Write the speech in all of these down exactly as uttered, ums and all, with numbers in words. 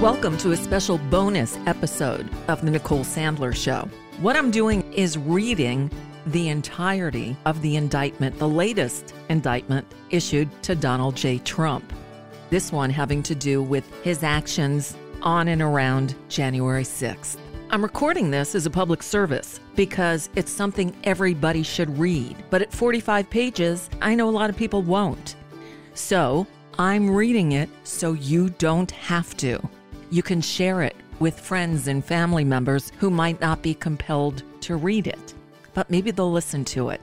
Welcome to a special bonus episode of The Nicole Sandler Show. What I'm doing is reading the entirety of the indictment, the latest indictment issued to Donald J. Trump. This one having to do with his actions on and around January sixth. I'm recording this as a public service because it's something everybody should read. But at forty-five pages, I know a lot of people won't. So I'm reading it so you don't have to. You can share it with friends and family members who might not be compelled to read it, but maybe they'll listen to it.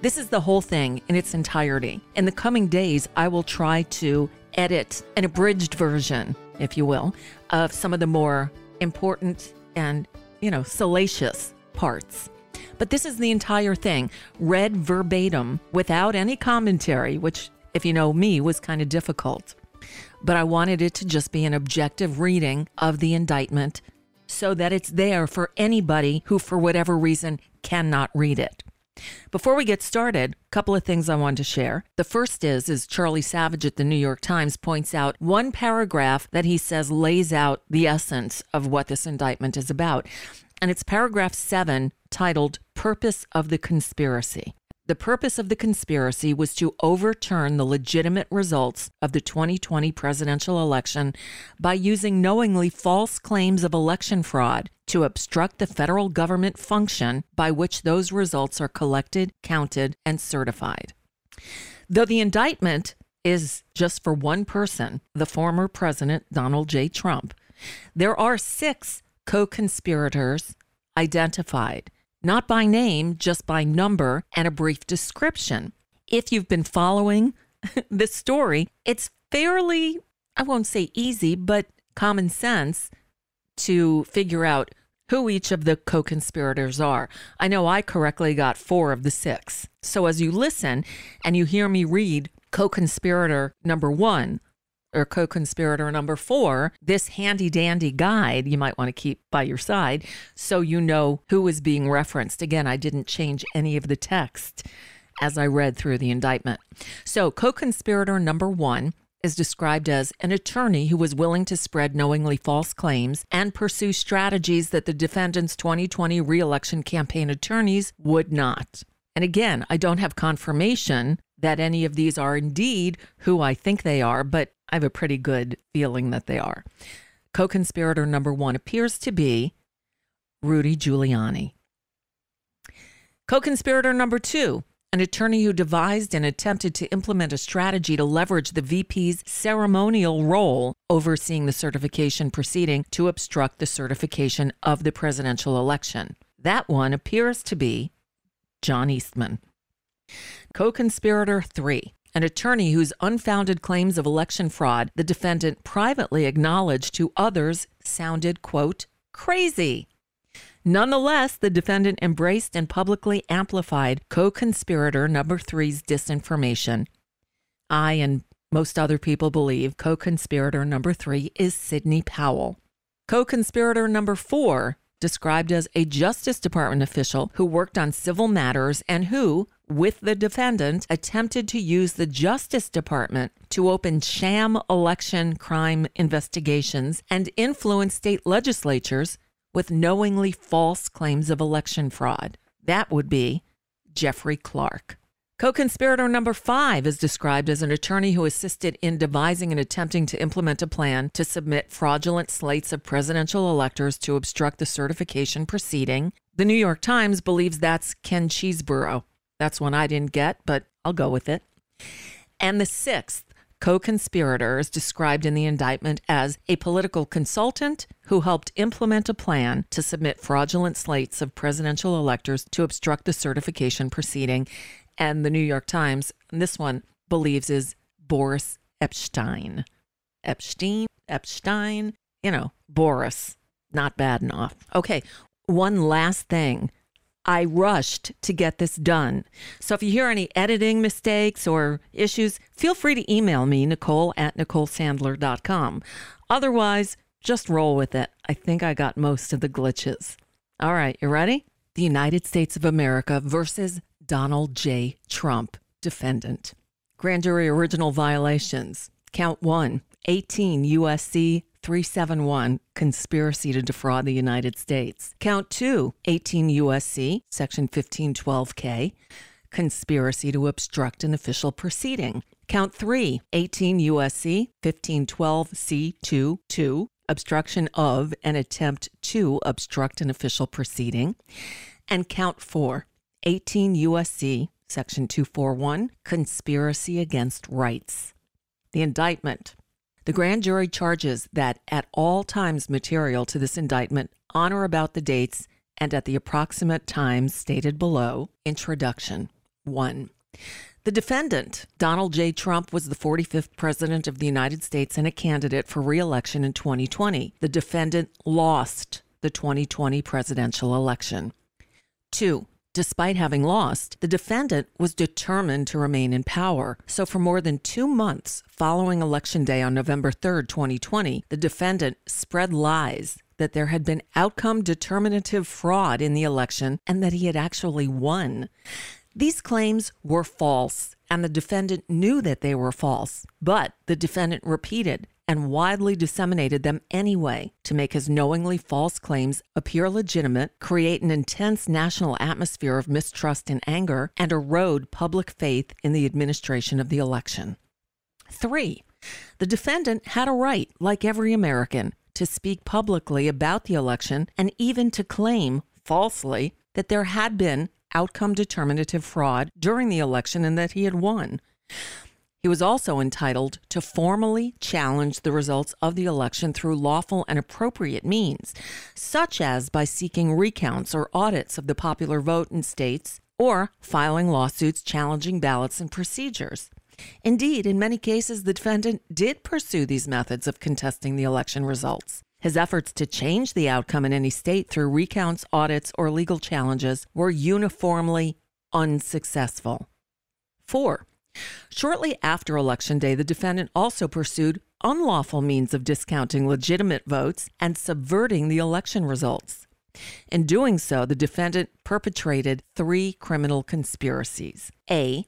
This is the whole thing in its entirety. In the coming days, I will try to edit an abridged version, if you will, of some of the more important and, you know, salacious parts. But this is the entire thing, read verbatim without any commentary, which, if you know me, was kind of difficult. But I wanted it to just be an objective reading of the indictment so that it's there for anybody who, for whatever reason, cannot read it. Before we get started, a couple of things I wanted to share. The first is, is Charlie Savage at the New York Times points out one paragraph that he says lays out the essence of what this indictment is about. And it's paragraph seven, titled Purpose of the Conspiracy. The purpose of the conspiracy was to overturn the legitimate results of the twenty twenty presidential election by using knowingly false claims of election fraud to obstruct the federal government function by which those results are collected, counted, and certified. Though the indictment is just for one person, the former president, Donald J. Trump, there are six co-conspirators identified, not by name, just by number and a brief description. If you've been following this story, it's fairly, I won't say easy, but common sense to figure out who each of the co-conspirators are. I know I correctly got four of the six. So as you listen and you hear me read co-conspirator number one or co-conspirator number four, this handy-dandy guide you might want to keep by your side so you know who is being referenced. Again, I didn't change any of the text as I read through the indictment. So co-conspirator number one is described as an attorney who was willing to spread knowingly false claims and pursue strategies that the defendant's twenty twenty re-election campaign attorneys would not. And again, I don't have confirmation that any of these are indeed who I think they are, but I have a pretty good feeling that they are. Co-conspirator number one appears to be Rudy Giuliani. Co-conspirator number two, an attorney who devised and attempted to implement a strategy to leverage the V P's ceremonial role overseeing the certification proceeding to obstruct the certification of the presidential election. That one appears to be John Eastman. Co-conspirator three, an attorney whose unfounded claims of election fraud the defendant privately acknowledged to others sounded, quote, crazy. Nonetheless, the defendant embraced and publicly amplified co-conspirator number three's disinformation. I and most other people believe co-conspirator number three is Sidney Powell. Co-conspirator number four described as a Justice Department official who worked on civil matters and who, with the defendant, attempted to use the Justice Department to open sham election crime investigations and influence state legislatures with knowingly false claims of election fraud. That would be Jeffrey Clark. Co-conspirator number five is described as an attorney who assisted in devising and attempting to implement a plan to submit fraudulent slates of presidential electors to obstruct the certification proceeding. The New York Times believes that's Ken Chesebrough. That's one I didn't get, but I'll go with it. And the sixth co-conspirator is described in the indictment as a political consultant who helped implement a plan to submit fraudulent slates of presidential electors to obstruct the certification proceeding. And the New York Times, and this one, believes is Boris Epstein. Epstein, Epstein, you know, Boris. Not bad enough. Okay, one last thing. I rushed to get this done. So if you hear any editing mistakes or issues, feel free to email me, Nicole at Nicole Sandler dot com. Otherwise, just roll with it. I think I got most of the glitches. All right, you ready? The United States of America versus Donald J. Trump, defendant. Grand jury original violations. Count one, eighteen U S C three seventy-one, conspiracy to defraud the United States. Count two, eighteen U S C section fifteen twelve K, conspiracy to obstruct an official proceeding. Count three, eighteen U S C fifteen twelve C twenty-two, obstruction of an attempt to obstruct an official proceeding. And count four, eighteen U S C section two forty-one, conspiracy against rights. The indictment. The grand jury charges that at all times material to this indictment on or about the dates and at the approximate times stated below. Introduction. one. The defendant, Donald J. Trump, was the forty-fifth president of the United States and a candidate for re-election in twenty twenty. The defendant lost the twenty twenty presidential election. two. Despite having lost, the defendant was determined to remain in power. So for more than two months following Election Day on November third, twenty twenty, the defendant spread lies that there had been outcome determinative fraud in the election and that he had actually won. These claims were false, and the defendant knew that they were false, but the defendant repeated and widely disseminated them anyway to make his knowingly false claims appear legitimate, create an intense national atmosphere of mistrust and anger, and erode public faith in the administration of the election. Three, the defendant had a right, like every American, to speak publicly about the election and even to claim, falsely, that there had been outcome determinative fraud during the election and that he had won. He was also entitled to formally challenge the results of the election through lawful and appropriate means, such as by seeking recounts or audits of the popular vote in states or filing lawsuits challenging ballots and procedures. Indeed, in many cases, the defendant did pursue these methods of contesting the election results. His efforts to change the outcome in any state through recounts, audits, or legal challenges were uniformly unsuccessful. Four. Shortly after Election Day, the defendant also pursued unlawful means of discounting legitimate votes and subverting the election results. In doing so, the defendant perpetrated three criminal conspiracies. A,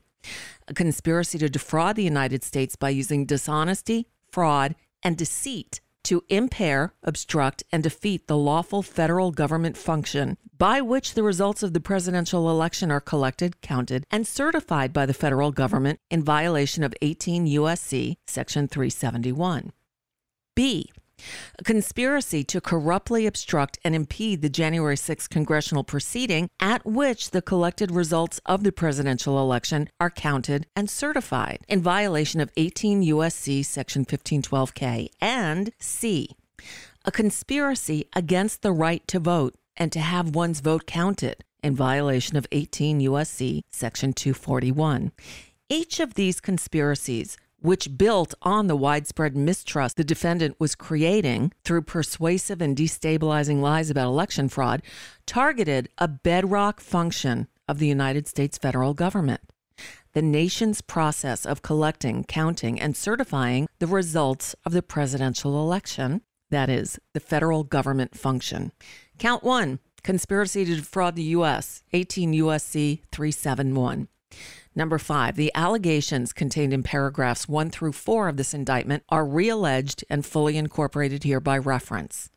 a conspiracy to defraud the United States by using dishonesty, fraud, and deceit to impair, obstruct, and defeat the lawful federal government function by which the results of the presidential election are collected, counted, and certified by the federal government in violation of eighteen U S C section three seventy-one. B, a conspiracy to corruptly obstruct and impede the January sixth congressional proceeding at which the collected results of the presidential election are counted and certified in violation of eighteen U S C section fifteen twelve K. And C, a conspiracy against the right to vote and to have one's vote counted in violation of eighteen U S C section two forty-one. Each of these conspiracies, which built on the widespread mistrust the defendant was creating through persuasive and destabilizing lies about election fraud, targeted a bedrock function of the United States federal government, the nation's process of collecting, counting, and certifying the results of the presidential election, that is, the federal government function. Count one, conspiracy to defraud the U S, eighteen U S C three seventy-one. Number five, the allegations contained in paragraphs one through four of this indictment are realleged and fully incorporated here by reference.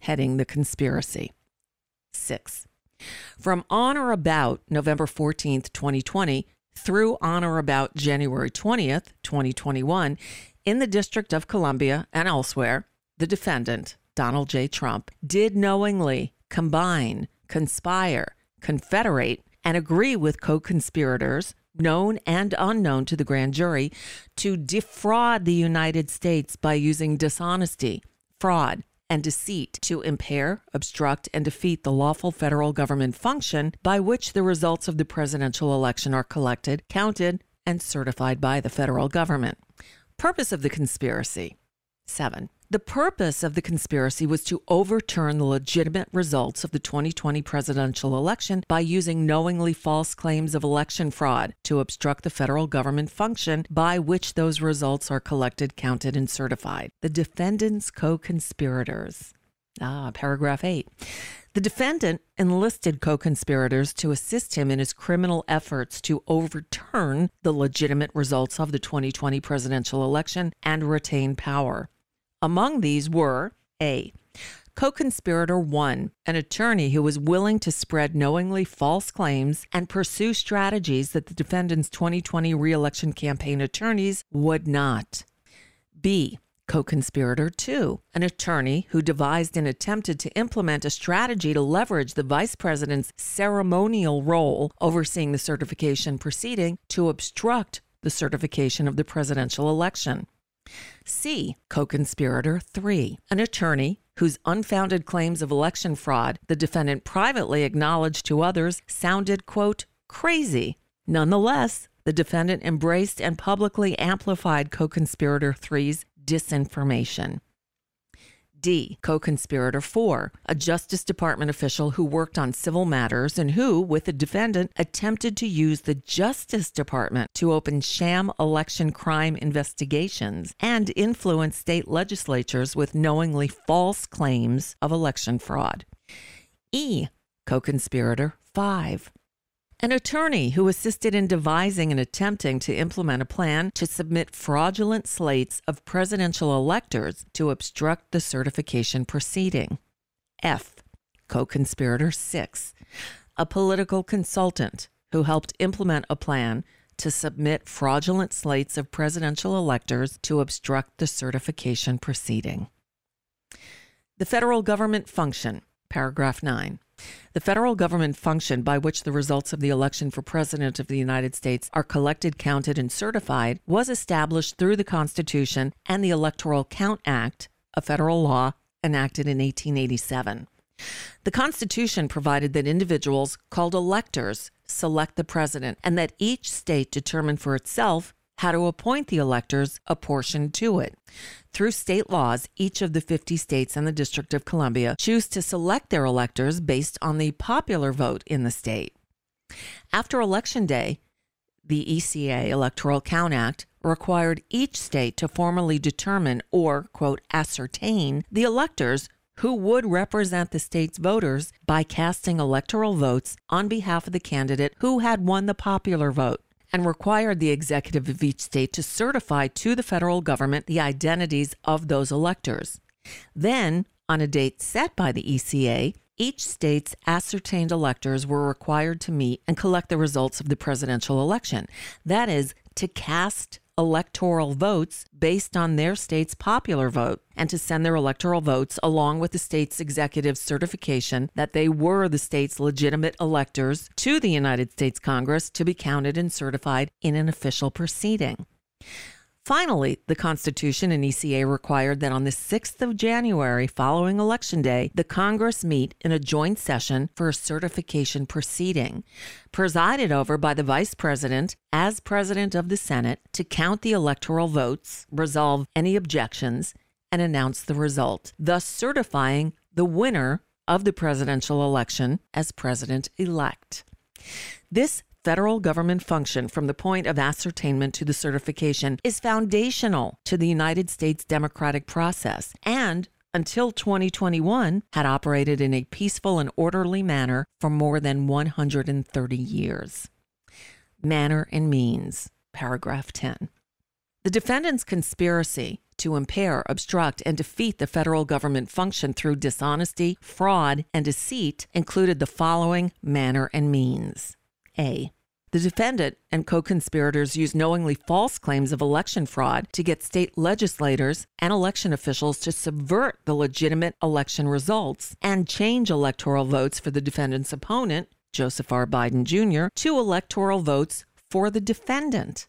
Heading the conspiracy. Six, from on or about November fourteenth, twenty twenty, through on or about January twentieth, twenty twenty-one, in the District of Columbia and elsewhere, the defendant, Donald J. Trump, did knowingly combine, conspire, confederate, and agree with co-conspirators, known and unknown to the grand jury, to defraud the United States by using dishonesty, fraud, and deceit to impair, obstruct, and defeat the lawful federal government function by which the results of the presidential election are collected, counted, and certified by the federal government. Purpose of the conspiracy. Seven. The purpose of the conspiracy was to overturn the legitimate results of the twenty twenty presidential election by using knowingly false claims of election fraud to obstruct the federal government function by which those results are collected, counted, and certified. The defendant's co-conspirators. Ah, paragraph eight. The defendant enlisted co-conspirators to assist him in his criminal efforts to overturn the legitimate results of the twenty twenty presidential election and retain power. Among these were A. Co-conspirator one, an attorney who was willing to spread knowingly false claims and pursue strategies that the defendant's twenty twenty re-election campaign attorneys would not. B. Co-conspirator two, an attorney who devised and attempted to implement a strategy to leverage the vice president's ceremonial role overseeing the certification proceeding to obstruct the certification of the presidential election. C. Co-conspirator three, an attorney whose unfounded claims of election fraud the defendant privately acknowledged to others sounded, quote, crazy. Nonetheless, the defendant embraced and publicly amplified co-conspirator three's disinformation. D. Co-conspirator four, a Justice Department official who worked on civil matters and who, with the defendant, attempted to use the Justice Department to open sham election crime investigations and influence state legislatures with knowingly false claims of election fraud. E. Co-conspirator five, an attorney who assisted in devising and attempting to implement a plan to submit fraudulent slates of presidential electors to obstruct the certification proceeding. F. Co-conspirator six, a political consultant who helped implement a plan to submit fraudulent slates of presidential electors to obstruct the certification proceeding. The federal government function, paragraph nine. The federal government function by which the results of the election for President of the United States are collected, counted, and certified was established through the Constitution and the Electoral Count Act, a federal law enacted in eighteen eighty-seven. The Constitution provided that individuals called electors select the president and that each state determine for itself how to appoint the electors apportioned to it. Through state laws, each of the fifty states and the District of Columbia choose to select their electors based on the popular vote in the state. After Election Day, the E C A, Electoral Count Act, required each state to formally determine or, quote, ascertain the electors who would represent the state's voters by casting electoral votes on behalf of the candidate who had won the popular vote, and required the executive of each state to certify to the federal government the identities of those electors. Then, on a date set by the E C A, each state's ascertained electors were required to meet and collect the results of the presidential election, that is, to cast electoral votes based on their state's popular vote, and to send their electoral votes along with the state's executive certification that they were the state's legitimate electors to the United States Congress to be counted and certified in an official proceeding. Finally, the Constitution and E C A required that on the sixth of January following Election Day, the Congress meet in a joint session for a certification proceeding, presided over by the Vice President as President of the Senate to count the electoral votes, resolve any objections, and announce the result, thus certifying the winner of the presidential election as President-elect. This federal government function from the point of ascertainment to the certification is foundational to the United States democratic process and until twenty twenty-one, had operated in a peaceful and orderly manner for more than one hundred thirty years. Manner and means, paragraph ten. The defendant's conspiracy to impair, obstruct, and defeat the federal government function through dishonesty, fraud, and deceit included the following manner and means. A. The defendant and co-conspirators used knowingly false claims of election fraud to get state legislators and election officials to subvert the legitimate election results and change electoral votes for the defendant's opponent, Joseph R. Biden Junior, to electoral votes for the defendant.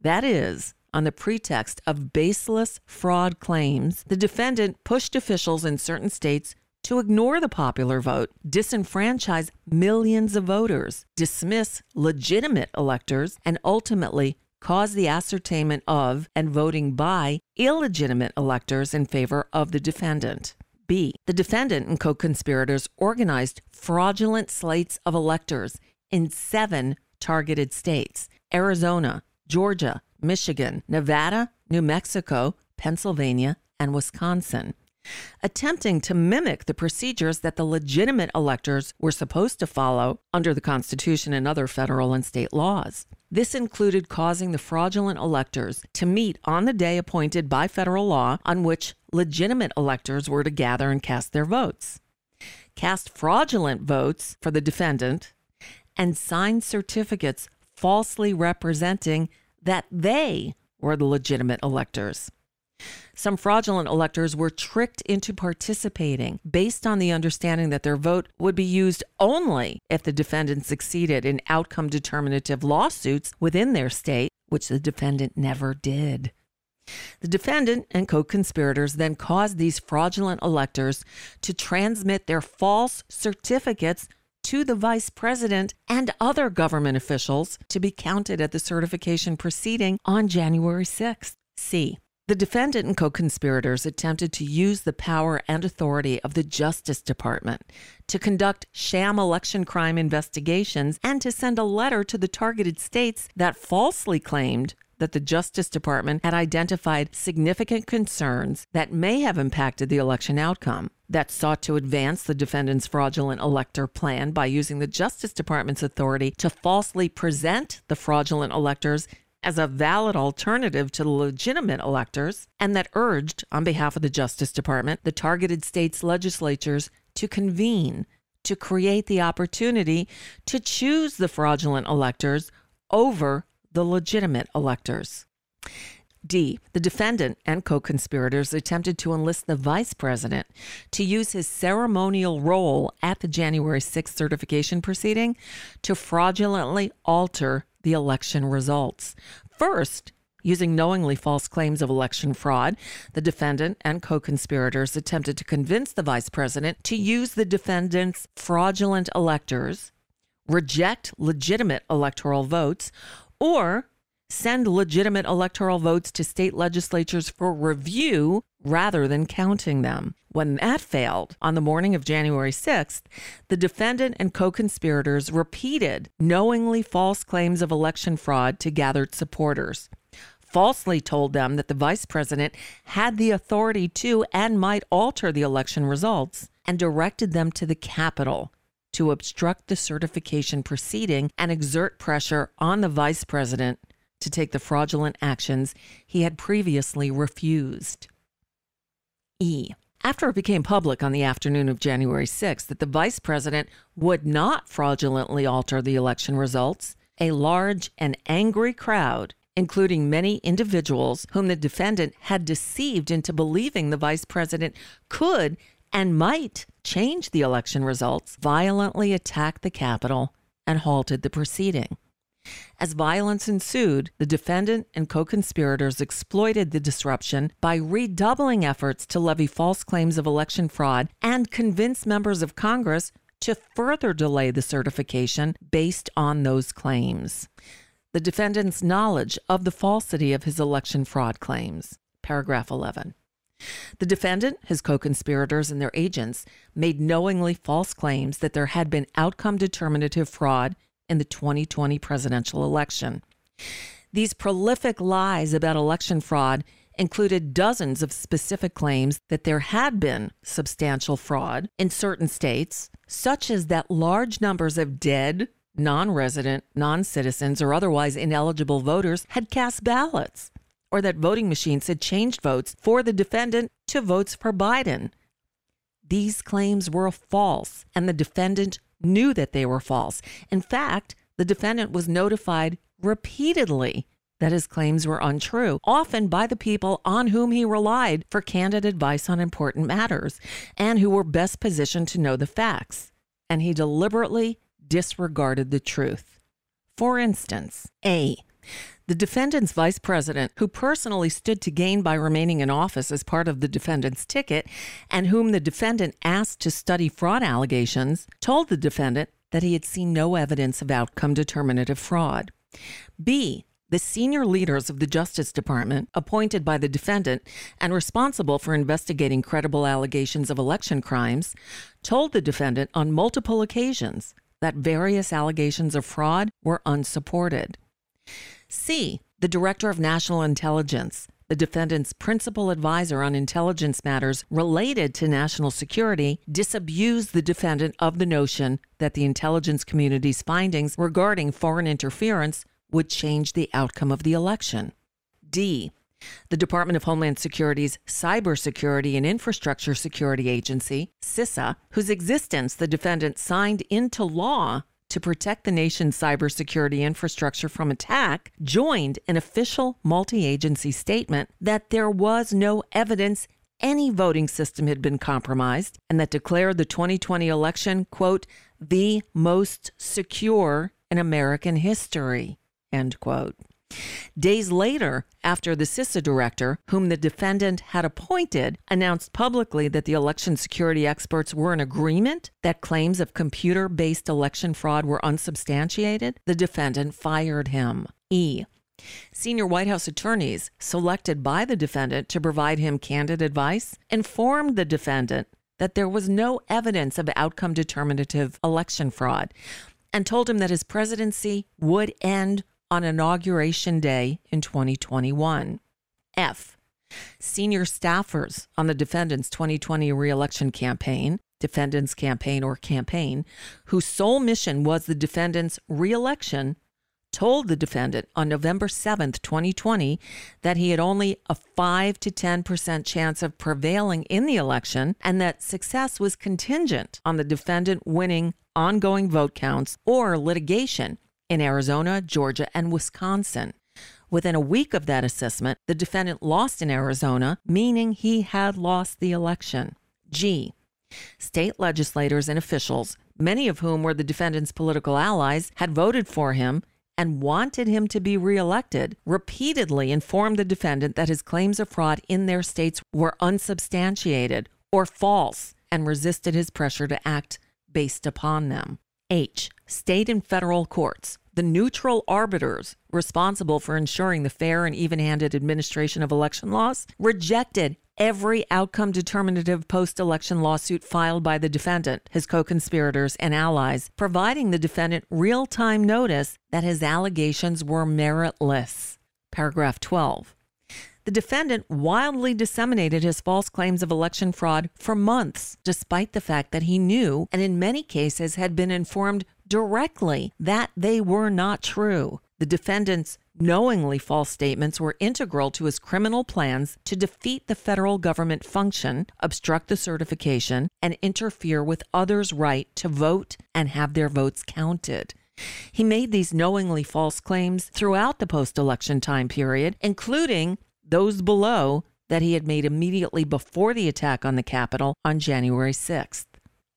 That is, on the pretext of baseless fraud claims, the defendant pushed officials in certain states to ignore the popular vote, disenfranchise millions of voters, dismiss legitimate electors, and ultimately cause the ascertainment of and voting by illegitimate electors in favor of the defendant. B. The defendant and co-conspirators organized fraudulent slates of electors in seven targeted states: Arizona, Georgia, Michigan, Nevada, New Mexico, Pennsylvania, and Wisconsin, attempting to mimic the procedures that the legitimate electors were supposed to follow under the Constitution and other federal and state laws. This included causing the fraudulent electors to meet on the day appointed by federal law on which legitimate electors were to gather and cast their votes, cast fraudulent votes for the defendant, and sign certificates falsely representing that they were the legitimate electors. Some fraudulent electors were tricked into participating based on the understanding that their vote would be used only if the defendant succeeded in outcome-determinative lawsuits within their state, which the defendant never did. The defendant and co-conspirators then caused these fraudulent electors to transmit their false certificates to the vice president and other government officials to be counted at the certification proceeding on January sixth. C. The defendant and co-conspirators attempted to use the power and authority of the Justice Department to conduct sham election crime investigations and to send a letter to the targeted states that falsely claimed that the Justice Department had identified significant concerns that may have impacted the election outcome, that sought to advance the defendant's fraudulent elector plan by using the Justice Department's authority to falsely present the fraudulent electors as a valid alternative to the legitimate electors, and that urged, on behalf of the Justice Department, the targeted states' legislatures to convene to create the opportunity to choose the fraudulent electors over the legitimate electors. D. The defendant and co-conspirators attempted to enlist the vice president to use his ceremonial role at the January sixth certification proceeding to fraudulently alter the election results. First, using knowingly false claims of election fraud, the defendant and co-conspirators attempted to convince the vice president to use the defendant's fraudulent electors, reject legitimate electoral votes, or send legitimate electoral votes to state legislatures for review rather than counting them. When that failed, on the morning of January sixth, the defendant and co-conspirators repeated knowingly false claims of election fraud to gathered supporters, falsely told them that the vice president had the authority to and might alter the election results, and directed them to the Capitol to obstruct the certification proceeding and exert pressure on the vice president to take the fraudulent actions he had previously refused. E. After it became public on the afternoon of January sixth that the vice president would not fraudulently alter the election results, a large and angry crowd, including many individuals whom the defendant had deceived into believing the vice president could and might change the election results, violently attacked the Capitol and halted the proceeding. As violence ensued, the defendant and co-conspirators exploited the disruption by redoubling efforts to levy false claims of election fraud and convince members of Congress to further delay the certification based on those claims. The defendant's knowledge of the falsity of his election fraud claims. Paragraph eleven. The defendant, his co-conspirators, and their agents made knowingly false claims that there had been outcome-determinative fraud in the twenty twenty presidential election. These prolific lies about election fraud included dozens of specific claims that there had been substantial fraud in certain states, such as that large numbers of dead, non-resident, non-citizens, or otherwise ineligible voters had cast ballots, or that voting machines had changed votes for the defendant to votes for Biden. These claims were false, and the defendant knew that they were false. In fact, the defendant was notified repeatedly that his claims were untrue, often by the people on whom he relied for candid advice on important matters, and who were best positioned to know the facts. And he deliberately disregarded the truth. For instance, A, the defendant's vice president, who personally stood to gain by remaining in office as part of the defendant's ticket, and whom the defendant asked to study fraud allegations, told the defendant that he had seen no evidence of outcome determinative fraud. B, the senior leaders of the Justice Department, appointed by the defendant and responsible for investigating credible allegations of election crimes, told the defendant on multiple occasions that various allegations of fraud were unsupported. C, the Director of National Intelligence, the defendant's principal advisor on intelligence matters related to national security, disabused the defendant of the notion that the intelligence community's findings regarding foreign interference would change the outcome of the election. D, the Department of Homeland Security's Cybersecurity and Infrastructure Security Agency, CISA, whose existence the defendant signed into law to protect the nation's cybersecurity infrastructure from attack, joined an official multi-agency statement that there was no evidence any voting system had been compromised, and that declared the twenty twenty election, quote, the most secure in American history, end quote. Days later, after the CISA director, whom the defendant had appointed, announced publicly that the election security experts were in agreement that claims of computer-based election fraud were unsubstantiated, the defendant fired him. E, senior White House attorneys selected by the defendant to provide him candid advice informed the defendant that there was no evidence of outcome determinative election fraud, and told him that his presidency would end on Inauguration Day in twenty twenty-one. F, senior staffers on the defendant's twenty twenty re-election campaign, defendant's campaign or campaign, whose sole mission was the defendant's re-election, told the defendant on November seventh, twenty twenty, that he had only a five to ten percent chance of prevailing in the election, and that success was contingent on the defendant winning ongoing vote counts or litigation in Arizona, Georgia, and Wisconsin. Within a week of that assessment, the defendant lost in Arizona, meaning he had lost the election. G, state legislators and officials, many of whom were the defendant's political allies, had voted for him and wanted him to be reelected, repeatedly informed the defendant that his claims of fraud in their states were unsubstantiated or false, and resisted his pressure to act based upon them. H, state and federal courts, the neutral arbiters responsible for ensuring the fair and even-handed administration of election laws, rejected every outcome-determinative post-election lawsuit filed by the defendant, his co-conspirators, and allies, providing the defendant real-time notice that his allegations were meritless. Paragraph twelve. The defendant wildly disseminated his false claims of election fraud for months, despite the fact that he knew, and in many cases had been informed directly, that they were not true. The defendant's knowingly false statements were integral to his criminal plans to defeat the federal government function, obstruct the certification, and interfere with others' right to vote and have their votes counted. He made these knowingly false claims throughout the post-election time period, including those below that he had made immediately before the attack on the Capitol on January sixth.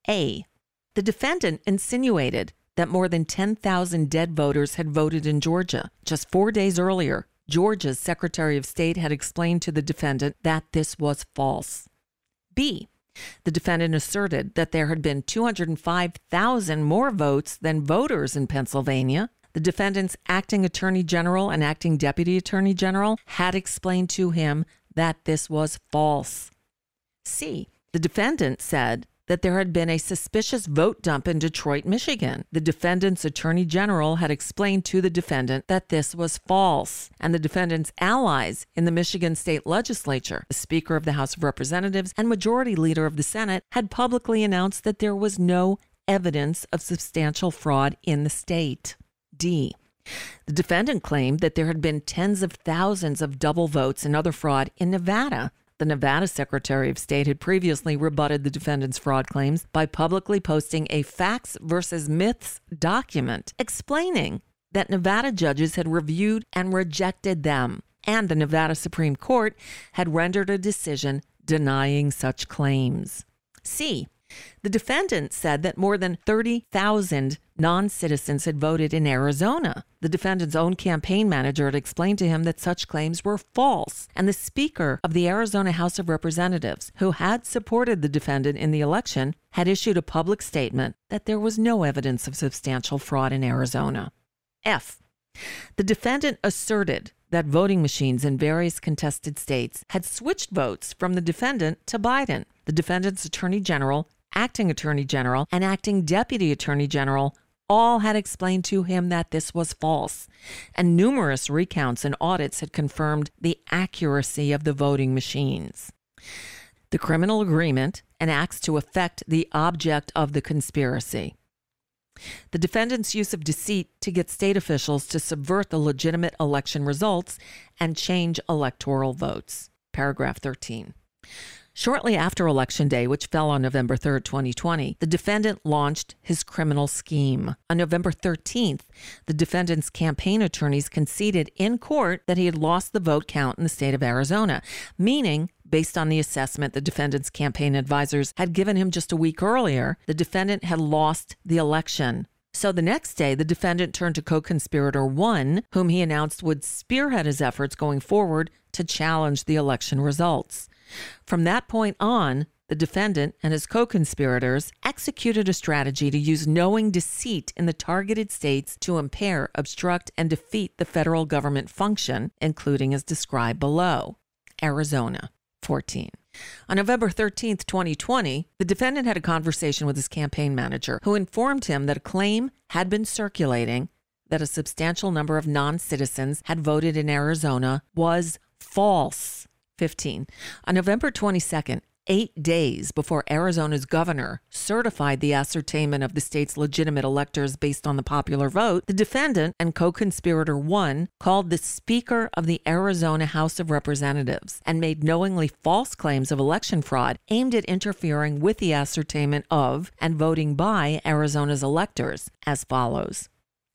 A, the defendant insinuated that more than ten thousand dead voters had voted in Georgia. Just four days earlier, Georgia's Secretary of State had explained to the defendant that this was false. B, the defendant asserted that there had been two hundred five thousand more votes than voters in Pennsylvania. The defendant's acting attorney general and acting deputy attorney general had explained to him that this was false. C, the defendant said that there had been a suspicious vote dump in Detroit, Michigan. The defendant's attorney general had explained to the defendant that this was false, and the defendant's allies in the Michigan state legislature, the Speaker of the House of Representatives and Majority Leader of the Senate, had publicly announced that there was no evidence of substantial fraud in the state. D. The defendant claimed that there had been tens of thousands of double votes and other fraud in Nevada. The Nevada Secretary of State had previously rebutted the defendant's fraud claims by publicly posting a facts versus myths document explaining that Nevada judges had reviewed and rejected them, and the Nevada Supreme Court had rendered a decision denying such claims. C. The defendant said that more than thirty thousand non-citizens had voted in Arizona. The defendant's own campaign manager had explained to him that such claims were false, and the Speaker of the Arizona House of Representatives, who had supported the defendant in the election, had issued a public statement that there was no evidence of substantial fraud in Arizona. F. The defendant asserted that voting machines in various contested states had switched votes from the defendant to Biden. The defendant's attorney general, acting attorney general, and acting deputy attorney general all had explained to him that this was false, and numerous recounts and audits had confirmed the accuracy of the voting machines. The criminal agreement and acts to effect the object of the conspiracy. The defendant's use of deceit to get state officials to subvert the legitimate election results and change electoral votes. Paragraph thirteen. Shortly after Election Day, which fell on November third, twenty twenty, the defendant launched his criminal scheme. On November thirteenth, the defendant's campaign attorneys conceded in court that he had lost the vote count in the state of Arizona, meaning, based on the assessment the defendant's campaign advisors had given him just a week earlier, the defendant had lost the election. So the next day, the defendant turned to co-conspirator one, whom he announced would spearhead his efforts going forward to challenge the election results. From that point on, the defendant and his co-conspirators executed a strategy to use knowing deceit in the targeted states to impair, obstruct, and defeat the federal government function, including as described below. Arizona. fourteen. On November thirteenth, twenty twenty, the defendant had a conversation with his campaign manager, who informed him that a claim had been circulating that a substantial number of non-citizens had voted in Arizona was false. fifteen. On November twenty-second, eight days before Arizona's governor certified the ascertainment of the state's legitimate electors based on the popular vote, the defendant and co-conspirator one called the Speaker of the Arizona House of Representatives and made knowingly false claims of election fraud aimed at interfering with the ascertainment of and voting by Arizona's electors as follows.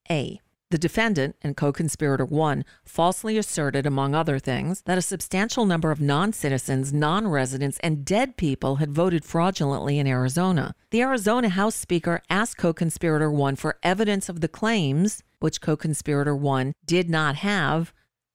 A. The defendant and co-conspirator one falsely asserted, among other things, that a substantial number of non-citizens, non-residents, and dead people had voted fraudulently in Arizona. The Arizona House Speaker asked co-conspirator one for evidence of the claims, which co-conspirator one did not have,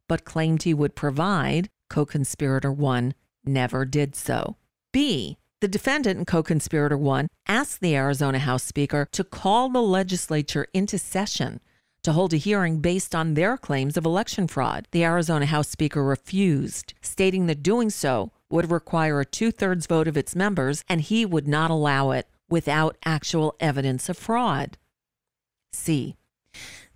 but claimed he would provide. Co-conspirator one never did so. B. The defendant and co-conspirator one asked the Arizona House Speaker to call the legislature into session to hold a hearing based on their claims of election fraud. The Arizona House Speaker refused, stating that doing so would require a two-thirds vote of its members, and he would not allow it without actual evidence of fraud. C.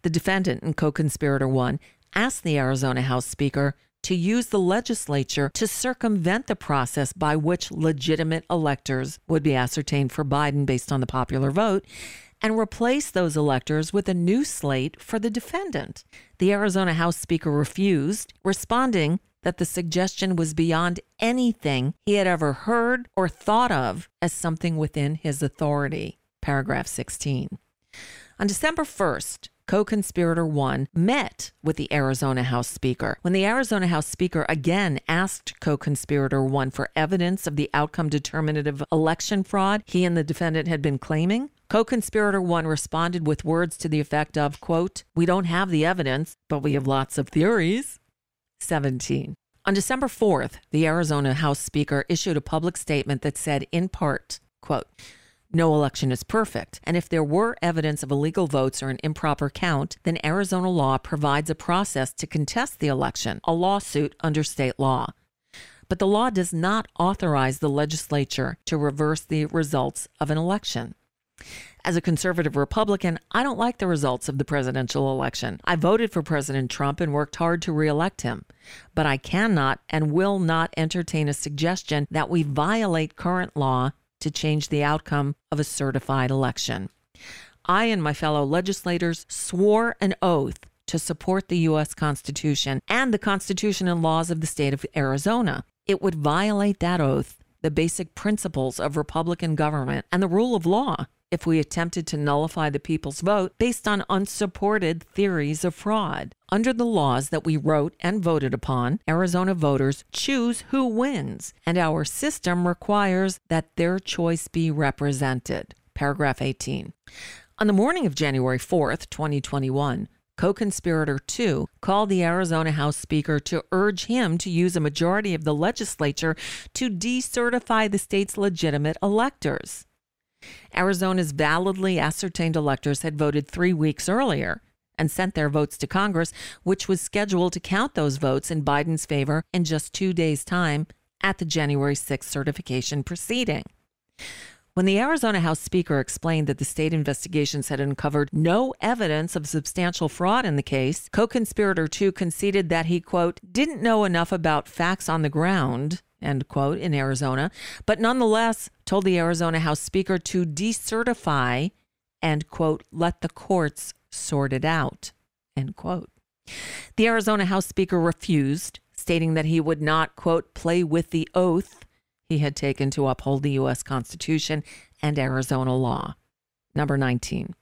The defendant and co-conspirator one asked the Arizona House Speaker to use the legislature to circumvent the process by which legitimate electors would be ascertained for Biden based on the popular vote, and replace those electors with a new slate for the defendant. The Arizona House Speaker refused, responding that the suggestion was beyond anything he had ever heard or thought of as something within his authority. Paragraph sixteen. On December first, co-conspirator one met with the Arizona House Speaker. When the Arizona House Speaker again asked co-conspirator one for evidence of the outcome determinative election fraud he and the defendant had been claiming, co-conspirator one responded with words to the effect of, quote, "We don't have the evidence, but we have lots of theories." seventeen. On December fourth, the Arizona House Speaker issued a public statement that said, in part, quote, "No election is perfect, and if there were evidence of illegal votes or an improper count, then Arizona law provides a process to contest the election, a lawsuit under state law. but the law does not authorize the legislature to reverse the results of an election. As a conservative Republican, I don't like the results of the presidential election. I voted for President Trump and worked hard to reelect him. But I cannot and will not entertain a suggestion that we violate current law to change the outcome of a certified election. I and my fellow legislators swore an oath to support the U S Constitution and the Constitution and laws of the state of Arizona. It would violate that oath, the basic principles of Republican government, and the rule of law if we attempted to nullify the people's vote based on unsupported theories of fraud. Under the laws that we wrote and voted upon, Arizona voters choose who wins, and our system requires that their choice be represented. Paragraph eighteen. On the morning of January fourth, twenty twenty-one, Co-Conspirator two called the Arizona House Speaker to urge him to use a majority of the legislature to decertify the state's legitimate electors. Arizona's validly ascertained electors had voted three weeks earlier and sent their votes to Congress, which was scheduled to count those votes in Biden's favor in just two days' time at the January sixth certification proceeding. When the Arizona House Speaker explained that the state investigations had uncovered no evidence of substantial fraud in the case, Co-Conspirator two conceded that he, quote, didn't know enough about facts on the ground, end quote, in Arizona, but nonetheless told the Arizona House Speaker to decertify and, quote, let the courts sort it out, end quote. The Arizona House Speaker refused, stating that he would not, quote, play with the oath he had taken to uphold the U S Constitution and Arizona law. Number nineteen.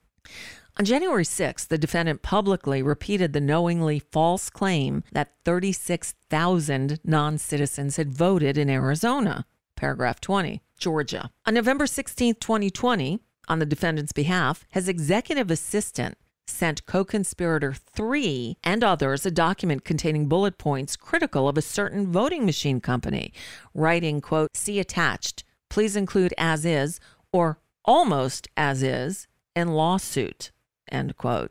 On January sixth, the defendant publicly repeated the knowingly false claim that thirty-six thousand non-citizens had voted in Arizona. Paragraph twenty. Georgia. On November sixteenth, twenty twenty, on the defendant's behalf, his executive assistant sent Co-Conspirator three and others a document containing bullet points critical of a certain voting machine company, writing, quote, see attached, please include as is, or almost as is, in lawsuit, end quote.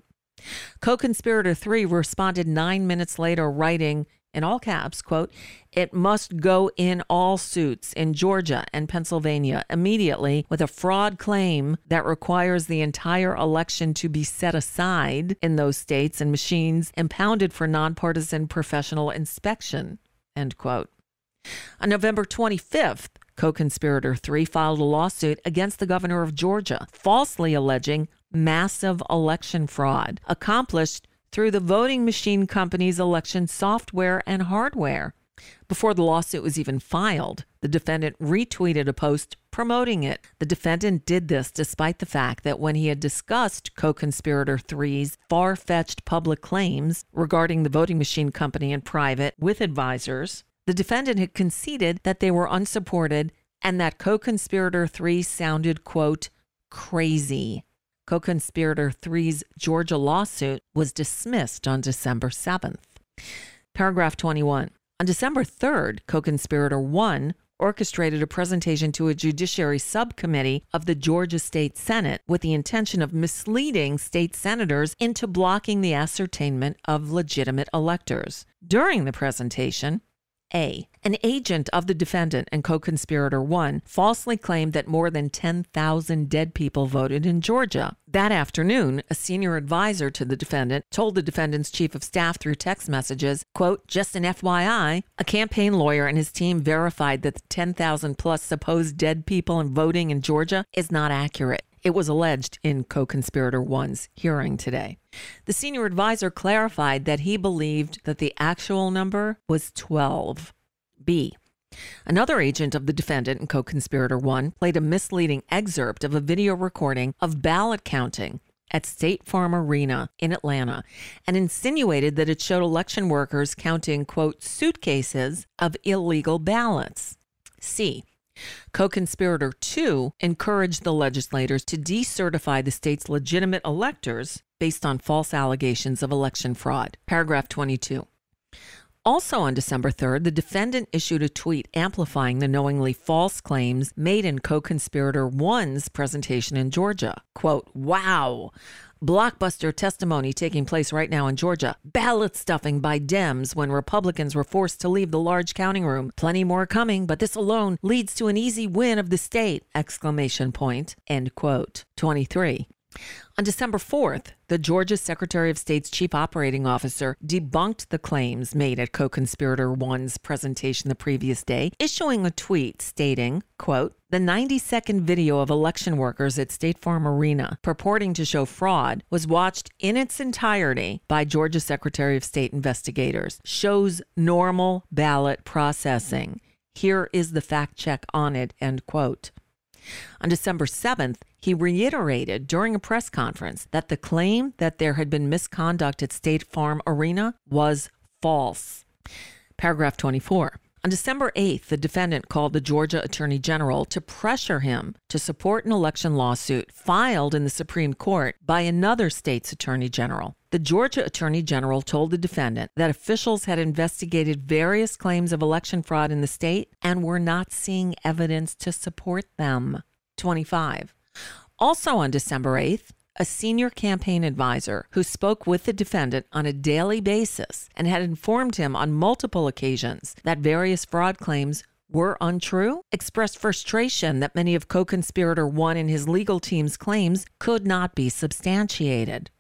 Co-Conspirator three responded nine minutes later, writing, in all caps, quote, it must go in all suits in Georgia and Pennsylvania immediately with a fraud claim that requires the entire election to be set aside in those states and machines impounded for nonpartisan professional inspection, end quote. On November twenty-fifth, Co-Conspirator three filed a lawsuit against the governor of Georgia, falsely alleging massive election fraud accomplished through the voting machine company's election software and hardware. Before the lawsuit was even filed, the defendant retweeted a post promoting it. The defendant did this despite the fact that when he had discussed Co-Conspirator three's far-fetched public claims regarding the voting machine company in private with advisors, the defendant had conceded that they were unsupported and that Co-Conspirator three sounded, quote, crazy. Co-Conspirator three's Georgia lawsuit was dismissed on December seventh. Paragraph twenty-one. On December third, Co-Conspirator one orchestrated a presentation to a judiciary subcommittee of the Georgia State Senate with the intention of misleading state senators into blocking the ascertainment of legitimate electors. During the presentation, A. An agent of the defendant and Co-Conspirator one falsely claimed that more than ten thousand dead people voted in Georgia. That afternoon, a senior advisor to the defendant told the defendant's chief of staff through text messages, quote, just an F Y I, a campaign lawyer and his team verified that the ten thousand plus supposed dead people in voting in Georgia is not accurate. It was alleged in Co-Conspirator one's hearing today. The senior advisor clarified that he believed that the actual number was twelve. B. Another agent of the defendant and Co-Conspirator one played a misleading excerpt of a video recording of ballot counting at State Farm Arena in Atlanta and insinuated that it showed election workers counting, quote, suitcases of illegal ballots. C. Co-Conspirator two encouraged the legislators to decertify the state's legitimate electors based on false allegations of election fraud. Paragraph twenty-two. Also on December third, the defendant issued a tweet amplifying the knowingly false claims made in Co-Conspirator one's presentation in Georgia. Quote, wow, blockbuster testimony taking place right now in Georgia. Ballot stuffing by Dems when Republicans were forced to leave the large counting room. Plenty more coming, but this alone leads to an easy win of the state, exclamation point, end quote. twenty-three. On December fourth, the Georgia Secretary of State's chief operating officer debunked the claims made at co-conspirator one's presentation the previous day, issuing a tweet stating, quote, "The ninety-second video of election workers at State Farm Arena purporting to show fraud was watched in its entirety by Georgia Secretary of State investigators. Shows normal ballot processing. Here is the fact check on it," end quote. On December seventh, he reiterated during a press conference that the claim that there had been misconduct at State Farm Arena was false. Paragraph twenty-four. On December eighth, the defendant called the Georgia Attorney General to pressure him to support an election lawsuit filed in the Supreme Court by another state's Attorney General. The Georgia Attorney General told the defendant that officials had investigated various claims of election fraud in the state and were not seeing evidence to support them. twenty-five. Also on December eighth, a senior campaign advisor who spoke with the defendant on a daily basis and had informed him on multiple occasions that various fraud claims were untrue, expressed frustration that many of co-conspirator one and his legal team's claims could not be substantiated.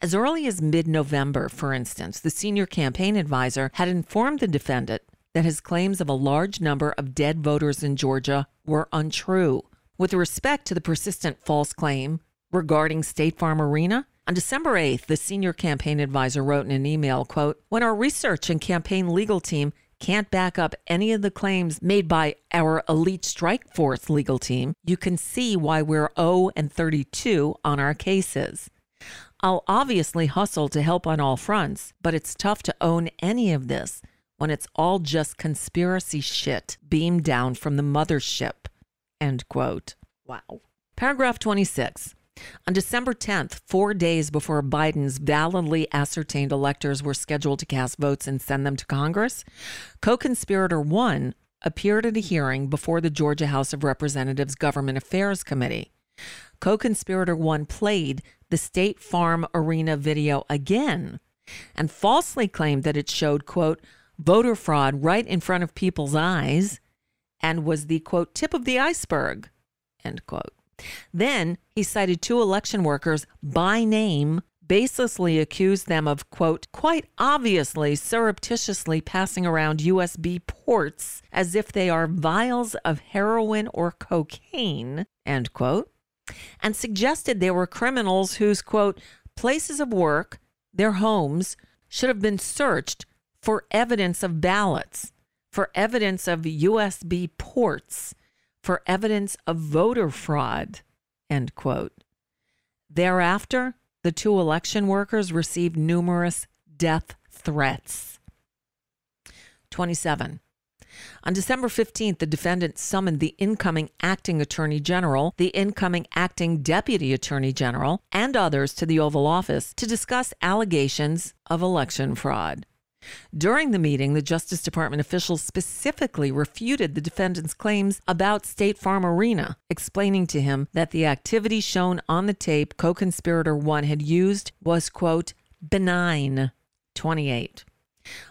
As early as mid-November, for instance, the senior campaign advisor had informed the defendant that his claims of a large number of dead voters in Georgia were untrue. With respect to the persistent false claim regarding State Farm Arena, on December eighth, the senior campaign advisor wrote in an email, quote, "When our research and campaign legal team can't back up any of the claims made by our elite strike force legal team, you can see why we're zero and thirty-two on our cases. I'll obviously hustle to help on all fronts, but it's tough to own any of this when it's all just conspiracy shit beamed down from the mothership," end quote. Wow. Paragraph twenty-six. On December tenth, four days before Biden's validly ascertained electors were scheduled to cast votes and send them to Congress, co-conspirator one appeared at a hearing before the Georgia House of Representatives Government Affairs Committee. Co-conspirator one played the State Farm Arena video again and falsely claimed that it showed, quote, "voter fraud right in front of people's eyes and was the, quote, tip of the iceberg," end quote. Then he cited two election workers by name, baselessly accused them of, quote, "quite obviously surreptitiously passing around U S B ports as if they are vials of heroin or cocaine," end quote, and suggested they were criminals whose, quote, "places of work, their homes, should have been searched for evidence of ballots, for evidence of U S B ports, for evidence of voter fraud," end quote. Thereafter, the two election workers received numerous death threats. twenty-seven. On December fifteenth, the defendant summoned the incoming acting attorney general, the incoming acting deputy attorney general, and others to the Oval Office to discuss allegations of election fraud. During the meeting, the Justice Department officials specifically refuted the defendant's claims about State Farm Arena, explaining to him that the activity shown on the tape co-conspirator one had used was, quote, "benign." twenty-eight.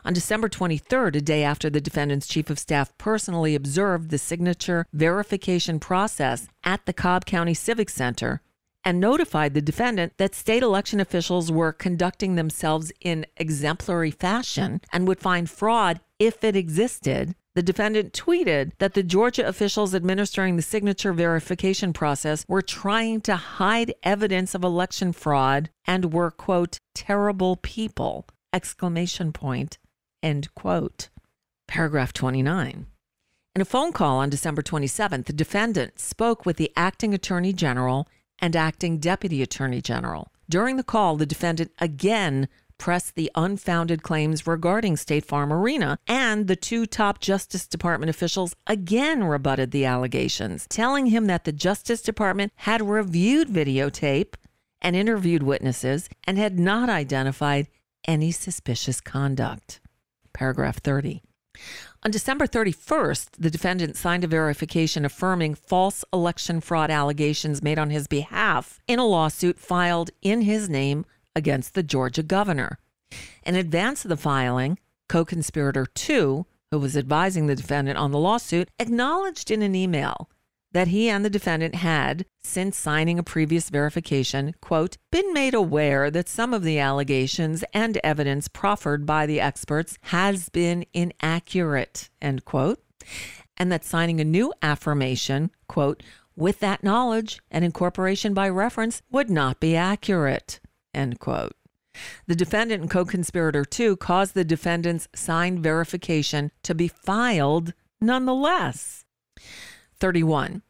On December twenty-third, a day after the defendant's chief of staff personally observed the signature verification process at the Cobb County Civic Center and notified the defendant that state election officials were conducting themselves in exemplary fashion and would find fraud if it existed, the defendant tweeted that the Georgia officials administering the signature verification process were trying to hide evidence of election fraud and were, quote, "terrible people," exclamation point, end quote. Paragraph twenty-nine. In a phone call on December twenty-seventh, the defendant spoke with the acting attorney general and acting deputy attorney general. During the call, the defendant again pressed the unfounded claims regarding State Farm Arena, and the two top Justice Department officials again rebutted the allegations, telling him that the Justice Department had reviewed videotape and interviewed witnesses and had not identified any suspicious conduct. Paragraph thirty. On December thirty-first, the defendant signed a verification affirming false election fraud allegations made on his behalf in a lawsuit filed in his name against the Georgia governor. In advance of the filing, co-conspirator two, who was advising the defendant on the lawsuit, acknowledged in an email that he and the defendant had, since signing a previous verification, quote, been made aware that some of the allegations and evidence proffered by the experts has been inaccurate, end quote, and that signing a new affirmation, quote, with that knowledge and incorporation by reference would not be accurate, end quote. The defendant and co-conspirator two caused the defendant's signed verification to be filed nonetheless. thirty-one.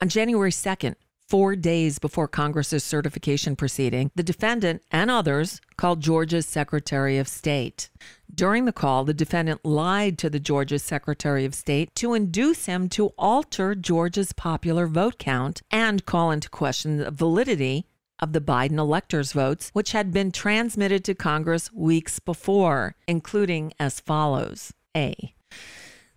On January second, four days before Congress's certification proceeding, the defendant and others called Georgia's Secretary of State. During the call, the defendant lied to the Georgia Secretary of State to induce him to alter Georgia's popular vote count and call into question the validity of the Biden electors' votes, which had been transmitted to Congress weeks before, including as follows. A.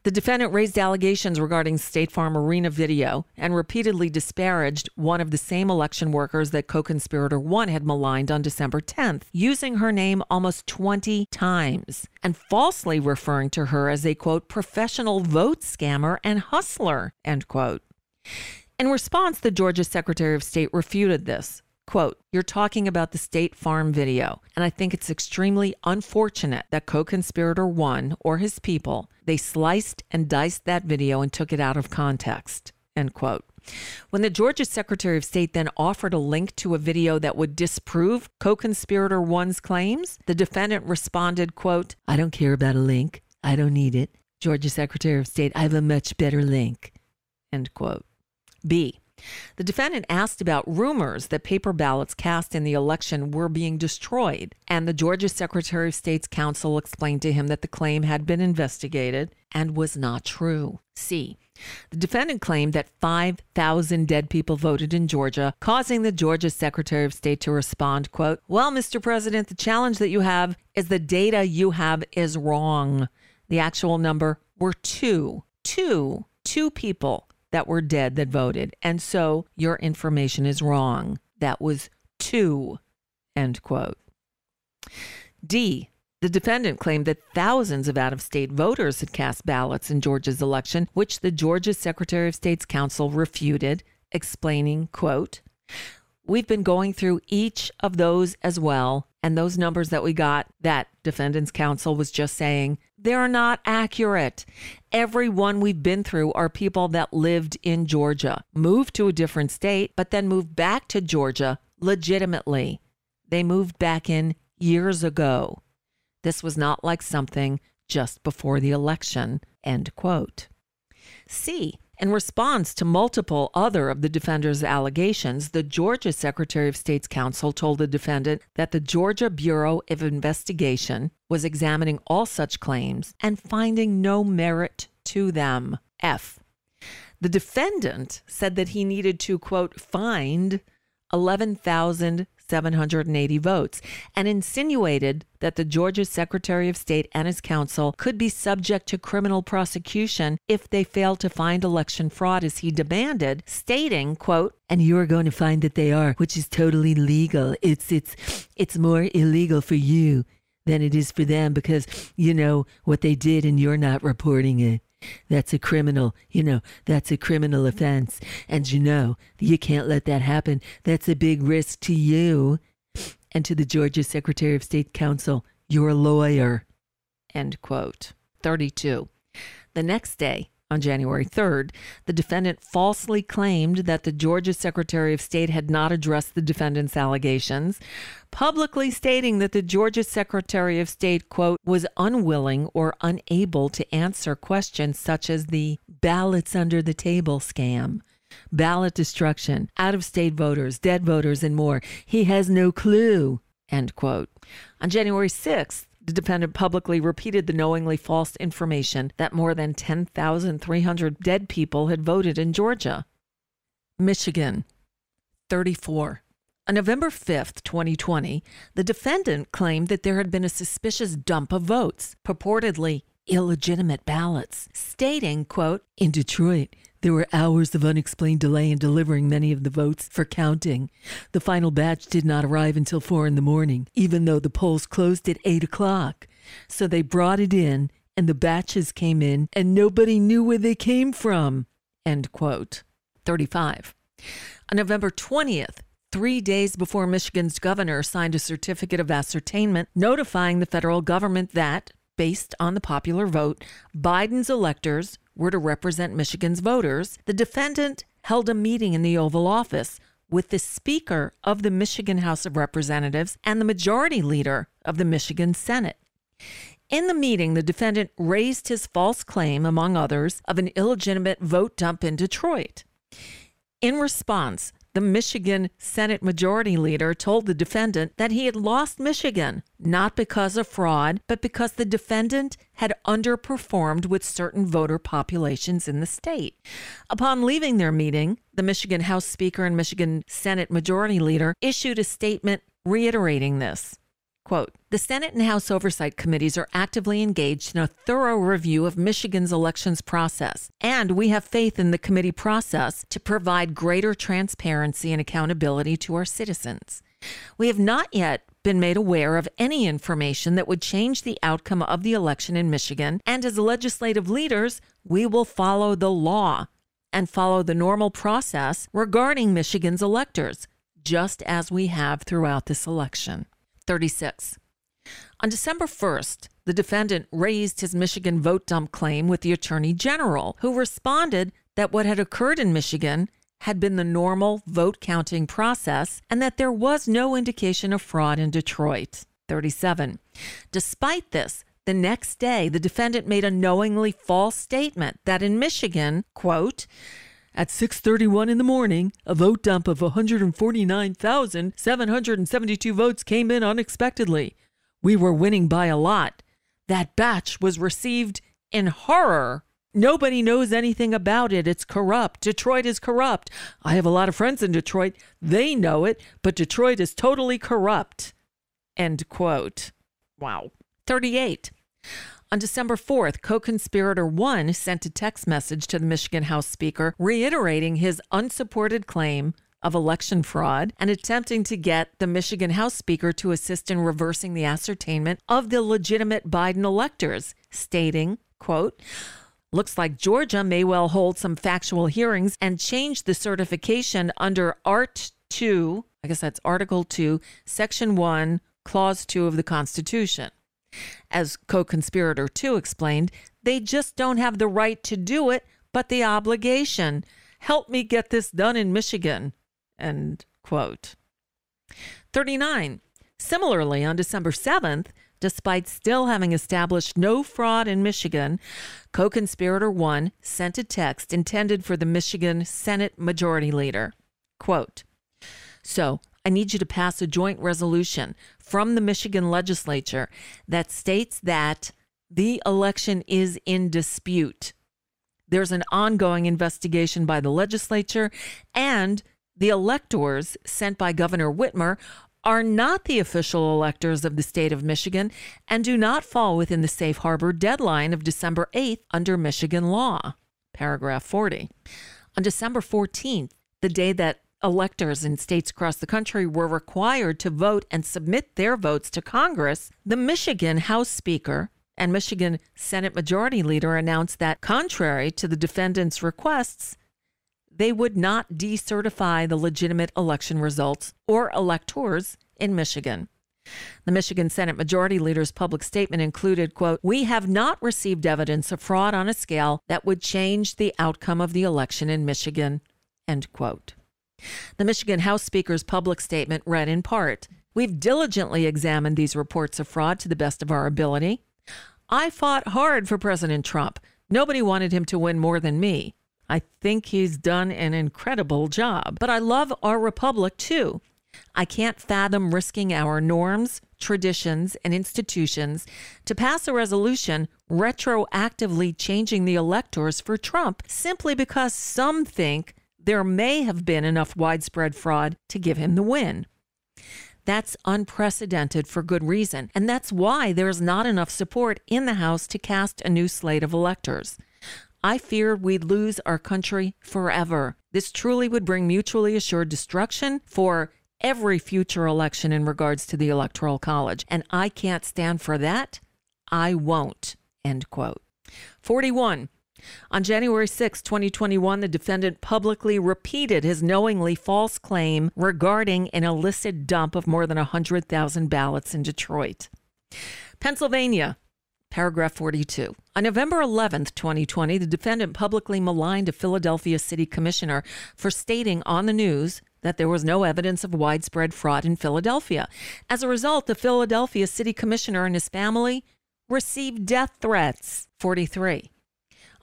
The defendant raised allegations regarding State Farm Arena video and repeatedly disparaged one of the same election workers that co-conspirator one had maligned on December tenth, using her name almost twenty times and falsely referring to her as a, quote, professional vote scammer and hustler, end quote. In response, the Georgia Secretary of State refuted this. Quote, you're talking about the State Farm video, and I think it's extremely unfortunate that co-conspirator one or his people, they sliced and diced that video and took it out of context, end quote. When the Georgia Secretary of State then offered a link to a video that would disprove co-conspirator one's claims, the defendant responded, quote, I don't care about a link. I don't need it. Georgia Secretary of State, I have a much better link, end quote. B. The defendant asked about rumors that paper ballots cast in the election were being destroyed, and the Georgia Secretary of State's counsel explained to him that the claim had been investigated and was not true. C. The defendant claimed that five thousand dead people voted in Georgia, causing the Georgia Secretary of State to respond, quote, well, Mister President, the challenge that you have is the data you have is wrong. The actual number were two, two, two people that were dead that voted, and so your information is wrong. That was two, end quote. D. The defendant claimed that thousands of out-of-state voters had cast ballots in Georgia's election, which the Georgia Secretary of State's counsel refuted, explaining, quote, we've been going through each of those as well, and those numbers that we got, that defendant's counsel was just saying, they're not accurate. Everyone we've been through are people that lived in Georgia, moved to a different state, but then moved back to Georgia legitimately. They moved back in years ago. This was not like something just before the election, end quote. C. In response to multiple other of the defender's allegations, the Georgia Secretary of State's counsel told the defendant that the Georgia Bureau of Investigation was examining all such claims and finding no merit to them. F. The defendant said that he needed to, quote, find eleven thousand seven hundred eighty votes and insinuated that the Georgia Secretary of State and his counsel could be subject to criminal prosecution if they failed to find election fraud as he demanded, stating, quote, and you are going to find that they are, which is totally legal. It's, it's, it's more illegal for you than it is for them because you know what they did and you're not reporting it. That's a criminal, you know, that's a criminal offense. And you know, you can't let that happen. That's a big risk to you and to the Georgia Secretary of State counsel, your lawyer, end quote. thirty-two. The next day, on January third, the defendant falsely claimed that the Georgia Secretary of State had not addressed the defendant's allegations, publicly stating that the Georgia Secretary of State, quote, was unwilling or unable to answer questions such as the ballots under the table scam, ballot destruction, out-of-state voters, dead voters, and more. He has no clue, end quote. On January sixth, the defendant publicly repeated the knowingly false information that more than ten thousand three hundred dead people had voted in Georgia. Michigan, thirty-four. On November fifth, twenty twenty, the defendant claimed that there had been a suspicious dump of votes, purportedly illegitimate ballots, stating, quote, "In Detroit, there were hours of unexplained delay in delivering many of the votes for counting. The final batch did not arrive until four in the morning, even though the polls closed at eight o'clock. So they brought it in, and the batches came in, and nobody knew where they came from," end quote. thirty-five. On November twentieth, three days before Michigan's governor signed a certificate of ascertainment notifying the federal government that, based on the popular vote, Biden's electors were to represent Michigan's voters, the defendant held a meeting in the Oval Office with the Speaker of the Michigan House of Representatives and the Majority Leader of the Michigan Senate. In the meeting, the defendant raised his false claim, among others, of an illegitimate vote dump in Detroit. In response, the Michigan Senate Majority Leader told the defendant that he had lost Michigan, not because of fraud, but because the defendant had underperformed with certain voter populations in the state. Upon leaving their meeting, the Michigan House Speaker and Michigan Senate Majority Leader issued a statement reiterating this. Quote, "The Senate and House Oversight Committees are actively engaged in a thorough review of Michigan's elections process, and we have faith in the committee process to provide greater transparency and accountability to our citizens. We have not yet been made aware of any information that would change the outcome of the election in Michigan, and as legislative leaders, we will follow the law and follow the normal process regarding Michigan's electors, just as we have throughout this election." thirty-six. On December first, the defendant raised his Michigan vote dump claim with the Attorney General, who responded that what had occurred in Michigan had been the normal vote counting process and that there was no indication of fraud in Detroit. thirty-seven. Despite this, the next day, the defendant made a knowingly false statement that in Michigan, quote, "At six thirty-one in the morning, a vote dump of one hundred forty-nine thousand seven hundred seventy-two votes came in unexpectedly. We were winning by a lot. That batch was received in horror. Nobody knows anything about it. It's corrupt. Detroit is corrupt. I have a lot of friends in Detroit. They know it, but Detroit is totally corrupt." End quote. Wow. thirty-eight. On December fourth, co-conspirator one sent a text message to the Michigan House Speaker reiterating his unsupported claim of election fraud and attempting to get the Michigan House Speaker to assist in reversing the ascertainment of the legitimate Biden electors, stating, quote, "Looks like Georgia may well hold some factual hearings and change the certification under Art two, I guess that's Article two, Section one, Clause two of the Constitution. As co-conspirator two explained, they just don't have the right to do it, but the obligation. Help me get this done in Michigan," end quote. thirty-nine. Similarly, on December seventh, despite still having established no fraud in Michigan, co-conspirator one sent a text intended for the Michigan Senate Majority Leader. Quote, "So, I need you to pass a joint resolution from the Michigan legislature that states that the election is in dispute. There's an ongoing investigation by the legislature, and the electors sent by Governor Whitmer are not the official electors of the state of Michigan and do not fall within the safe harbor deadline of December eighth under Michigan law." Paragraph forty. On December fourteenth, the day that electors in states across the country were required to vote and submit their votes to Congress, the Michigan House Speaker and Michigan Senate Majority Leader announced that, contrary to the defendants' requests, they would not decertify the legitimate election results or electors in Michigan. The Michigan Senate Majority Leader's public statement included, quote, "We have not received evidence of fraud on a scale that would change the outcome of the election in Michigan," end quote. The Michigan House Speaker's public statement read in part, "We've diligently examined these reports of fraud to the best of our ability. I fought hard for President Trump. Nobody wanted him to win more than me. I think he's done an incredible job. But I love our republic, too. I can't fathom risking our norms, traditions, and institutions to pass a resolution retroactively changing the electors for Trump simply because some think there may have been enough widespread fraud to give him the win. That's unprecedented for good reason. And that's why there is not enough support in the House to cast a new slate of electors. I feared we'd lose our country forever. This truly would bring mutually assured destruction for every future election in regards to the Electoral College. And I can't stand for that. I won't. End quote. forty-one. On January sixth, twenty twenty-one, the defendant publicly repeated his knowingly false claim regarding an illicit dump of more than one hundred thousand ballots in Detroit. Pennsylvania, paragraph forty-two. On November eleventh, twenty twenty, the defendant publicly maligned a Philadelphia city commissioner for stating on the news that there was no evidence of widespread fraud in Philadelphia. As a result, the Philadelphia city commissioner and his family received death threats. forty-three.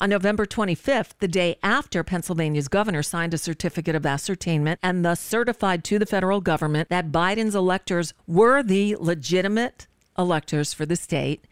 On November twenty-fifth, the day after Pennsylvania's governor signed a certificate of ascertainment and thus certified to the federal government that Biden's electors were the legitimate electors for the state,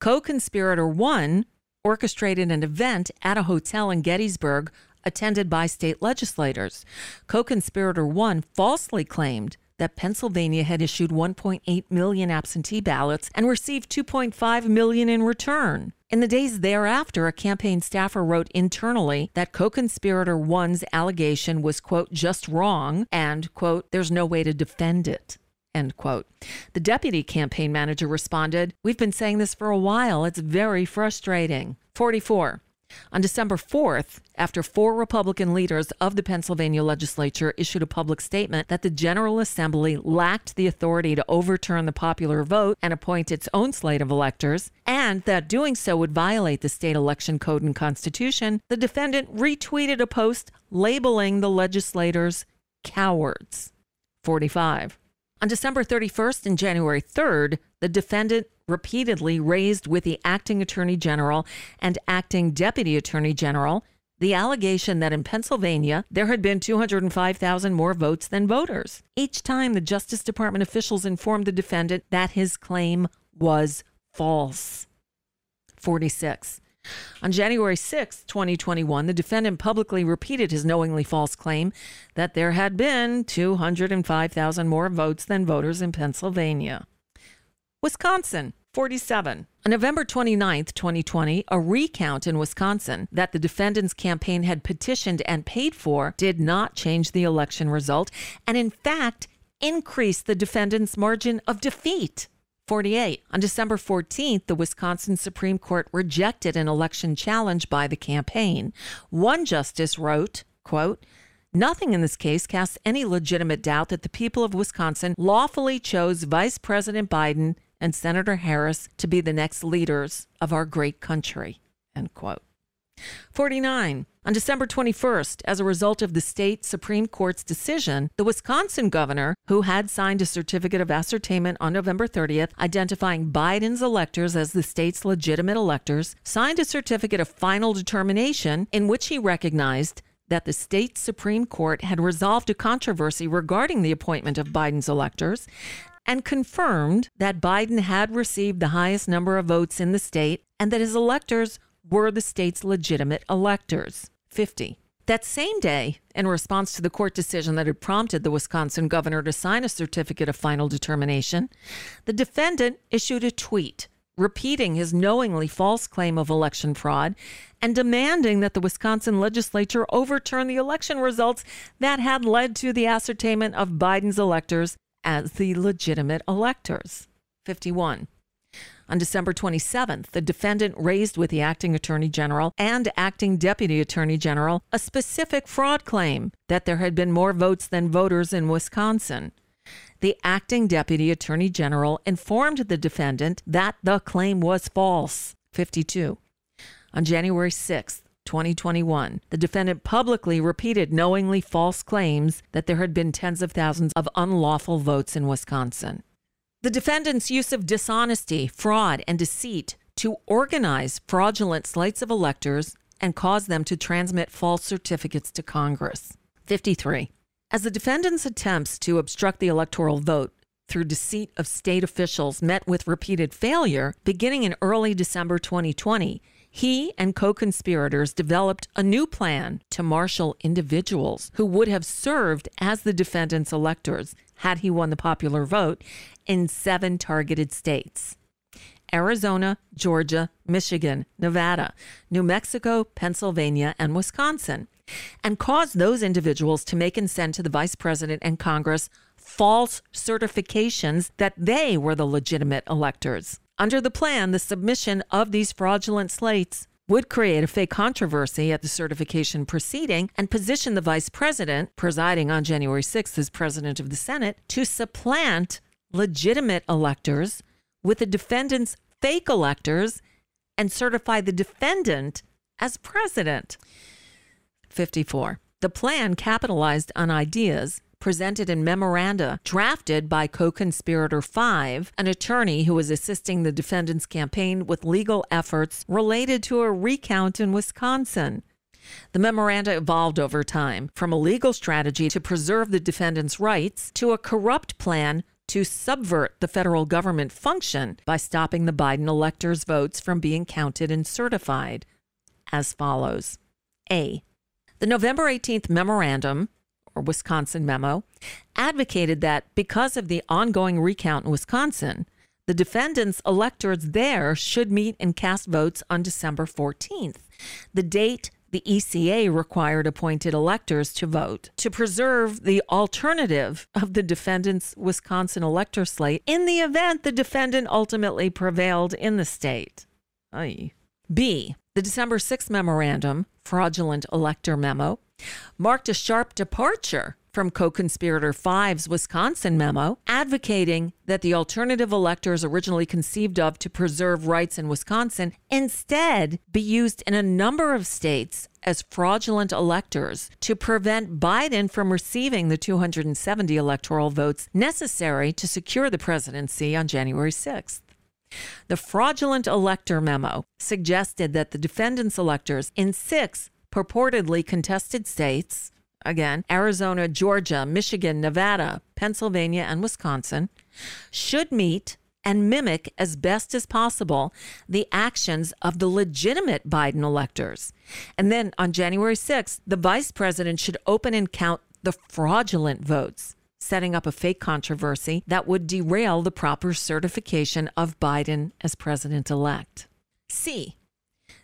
co-conspirator one orchestrated an event at a hotel in Gettysburg attended by state legislators. Co-conspirator one falsely claimed that Pennsylvania had issued one point eight million absentee ballots and received two point five million in return. In the days thereafter, a campaign staffer wrote internally that co-conspirator one's allegation was, quote, just wrong and, quote, there's no way to defend it, end quote. The deputy campaign manager responded, we've been saying this for a while. It's very frustrating. forty-four. On December fourth, after four Republican leaders of the Pennsylvania legislature issued a public statement that the General Assembly lacked the authority to overturn the popular vote and appoint its own slate of electors, and that doing so would violate the state election code and constitution, the defendant retweeted a post labeling the legislators cowards. forty-five. On December thirty-first and January third, the defendant repeatedly raised with the acting attorney general and acting deputy attorney general the allegation that in Pennsylvania there had been two hundred five thousand more votes than voters. Each time, the Justice Department officials informed the defendant that his claim was false. forty-six. On January sixth, twenty twenty-one, the defendant publicly repeated his knowingly false claim that there had been two hundred five thousand more votes than voters in Pennsylvania. Wisconsin, forty-seven. On November twenty-ninth, twenty twenty, a recount in Wisconsin that the defendant's campaign had petitioned and paid for did not change the election result and, in fact, increased the defendant's margin of defeat. forty-eight. On December fourteenth, the Wisconsin Supreme Court rejected an election challenge by the campaign. One justice wrote, quote, nothing in this case casts any legitimate doubt that the people of Wisconsin lawfully chose Vice President Biden and Senator Harris to be the next leaders of our great country, end quote. forty-nine. On December twenty-first, as a result of the state Supreme Court's decision, the Wisconsin governor, who had signed a certificate of ascertainment on November thirtieth, identifying Biden's electors as the state's legitimate electors, signed a certificate of final determination in which he recognized that the state Supreme Court had resolved a controversy regarding the appointment of Biden's electors and confirmed that Biden had received the highest number of votes in the state and that his electors were the state's legitimate electors. fifty. That same day, in response to the court decision that had prompted the Wisconsin governor to sign a certificate of final determination, the defendant issued a tweet repeating his knowingly false claim of election fraud and demanding that the Wisconsin legislature overturn the election results that had led to the ascertainment of Biden's electors as the legitimate electors. fifty-one. On December twenty-seventh, the defendant raised with the acting attorney general and acting deputy attorney general a specific fraud claim that there had been more votes than voters in Wisconsin. The acting deputy attorney general informed the defendant that the claim was false. fifty-two. On January sixth, twenty twenty-one, the defendant publicly repeated knowingly false claims that there had been tens of thousands of unlawful votes in Wisconsin. The defendant's use of dishonesty, fraud, and deceit to organize fraudulent slates of electors and cause them to transmit false certificates to Congress. fifty-three. As the defendant's attempts to obstruct the electoral vote through deceit of state officials met with repeated failure, beginning in early December twenty twenty, he and co-conspirators developed a new plan to marshal individuals who would have served as the defendant's electors had he won the popular vote, in seven targeted states: Arizona, Georgia, Michigan, Nevada, New Mexico, Pennsylvania, and Wisconsin, and caused those individuals to make and send to the vice president and Congress false certifications that they were the legitimate electors. Under the plan, the submission of these fraudulent slates would create a fake controversy at the certification proceeding and position the vice president, presiding on January sixth as president of the Senate, to supplant legitimate electors with the defendant's fake electors and certify the defendant as president. fifty-four. The plan capitalized on ideas presented in memoranda drafted by co-conspirator five, an attorney who was assisting the defendant's campaign with legal efforts related to a recount in Wisconsin. The memoranda evolved over time from a legal strategy to preserve the defendant's rights to a corrupt plan to subvert the federal government function by stopping the Biden electors' votes from being counted and certified, as follows. A. The November eighteenth memorandum, or Wisconsin memo, advocated that because of the ongoing recount in Wisconsin, the defendants' electors there should meet and cast votes on December fourteenth, the date the E C A required appointed electors to vote, to preserve the alternative of the defendant's Wisconsin elector slate in the event the defendant ultimately prevailed in the state. Aye. B. The December sixth memorandum, fraudulent elector memo, marked a sharp departure from co-conspirator five's Wisconsin memo, advocating that the alternative electors originally conceived of to preserve rights in Wisconsin instead be used in a number of states as fraudulent electors to prevent Biden from receiving the two hundred seventy electoral votes necessary to secure the presidency on January sixth. The fraudulent elector memo suggested that the defendants' electors in six purportedly contested states, again, Arizona, Georgia, Michigan, Nevada, Pennsylvania, and Wisconsin, should meet and mimic as best as possible the actions of the legitimate Biden electors. And then on January sixth, the vice president should open and count the fraudulent votes, setting up a fake controversy that would derail the proper certification of Biden as president-elect. C.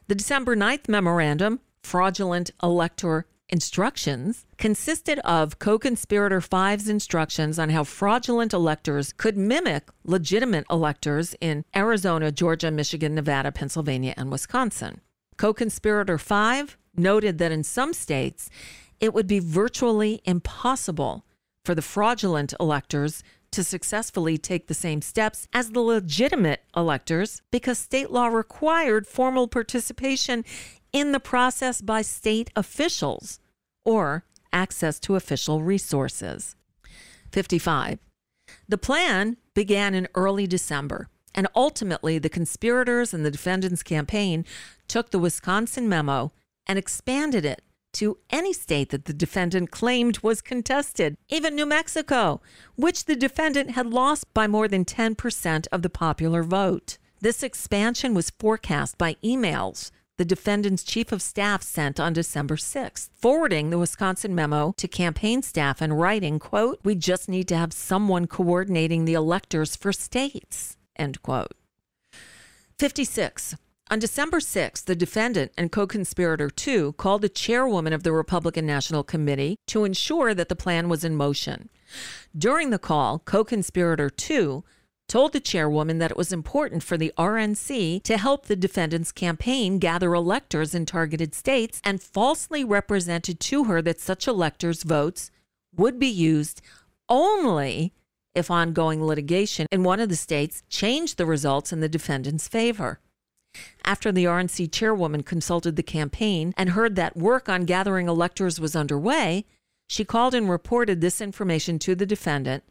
The December ninth memorandum, fraudulent elector instructions, consisted of co-conspirator five's instructions on how fraudulent electors could mimic legitimate electors in Arizona, Georgia, Michigan, Nevada, Pennsylvania, and Wisconsin. Co-conspirator five noted that in some states, it would be virtually impossible for the fraudulent electors to successfully take the same steps as the legitimate electors because state law required formal participation in the process by state officials or access to official resources. fifty-five. The plan began in early December, and ultimately the conspirators and the defendants' campaign took the Wisconsin memo and expanded it to any state that the defendant claimed was contested, even New Mexico, which the defendant had lost by more than ten percent of the popular vote. This expansion was forecast by emails the defendant's chief of staff sent on December sixth, forwarding the Wisconsin memo to campaign staff and writing, quote, "We just need to have someone coordinating the electors for states," end quote. fifty-six. On December sixth, the defendant and co-conspirator two called the chairwoman of the Republican National Committee to ensure that the plan was in motion. During the call, co-conspirator two told the chairwoman that it was important for the R N C to help the defendant's campaign gather electors in targeted states, and falsely represented to her that such electors' votes would be used only if ongoing litigation in one of the states changed the results in the defendant's favor. After the R N C chairwoman consulted the campaign and heard that work on gathering electors was underway, she called and reported this information to the defendant,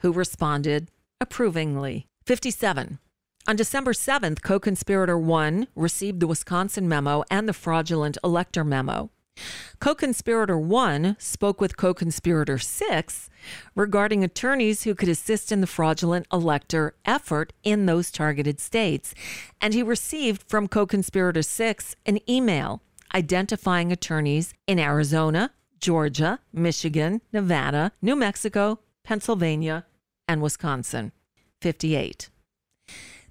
who responded approvingly. fifty-seven. On December seventh, co-conspirator one received the Wisconsin memo and the fraudulent elector memo. Co-conspirator one spoke with co-conspirator six regarding attorneys who could assist in the fraudulent elector effort in those targeted states, and he received from co-conspirator six an email identifying attorneys in Arizona, Georgia, Michigan, Nevada, New Mexico, Pennsylvania, and Wisconsin, fifty-eight.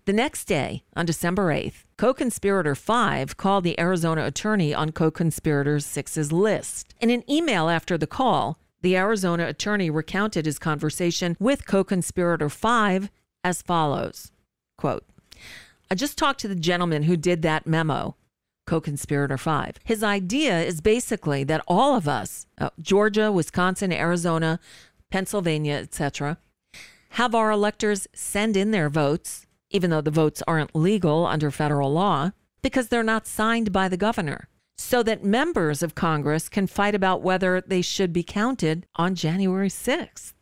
The next day, on December eighth, co-conspirator five called the Arizona attorney on co-conspirator six's list. In an email after the call, the Arizona attorney recounted his conversation with co-conspirator five as follows. Quote, I just talked to the gentleman who did that memo, co-conspirator five. His idea is basically that all of us, uh, Georgia, Wisconsin, Arizona, Pennsylvania, et cetera, have our electors send in their votes, even though the votes aren't legal under federal law, because they're not signed by the governor, so that members of Congress can fight about whether they should be counted on January sixth.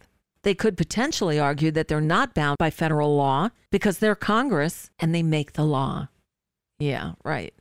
They could potentially argue that they're not bound by federal law because they're Congress and they make the law. Yeah, right.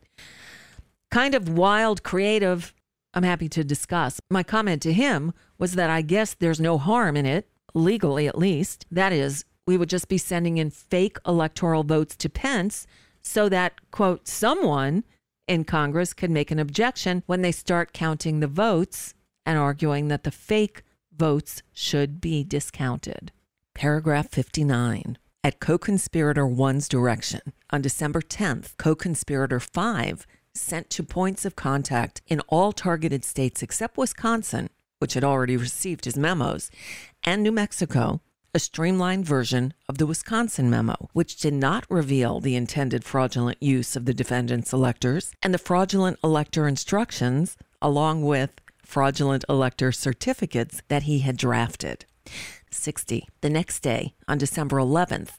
Kind of wild, creative, I'm happy to discuss. My comment to him was that I guess there's no harm in it, legally at least. That is, we would just be sending in fake electoral votes to Pence so that, quote, someone in Congress could make an objection when they start counting the votes and arguing that the fake votes should be discounted. Paragraph fifty-nine. At co-conspirator one's direction, on December tenth, co-conspirator five sent to points of contact in all targeted states except Wisconsin, which had already received his memos, and New Mexico, a streamlined version of the Wisconsin memo, which did not reveal the intended fraudulent use of the defendant's electors and the fraudulent elector instructions, along with fraudulent elector certificates that he had drafted. sixty. The next day, on December eleventh,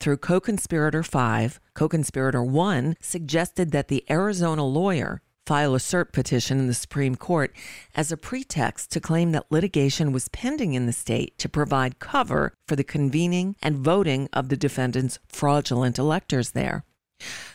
through co-conspirator five, co-conspirator one suggested that the Arizona lawyer file a cert petition in the Supreme Court as a pretext to claim that litigation was pending in the state to provide cover for the convening and voting of the defendant's fraudulent electors there.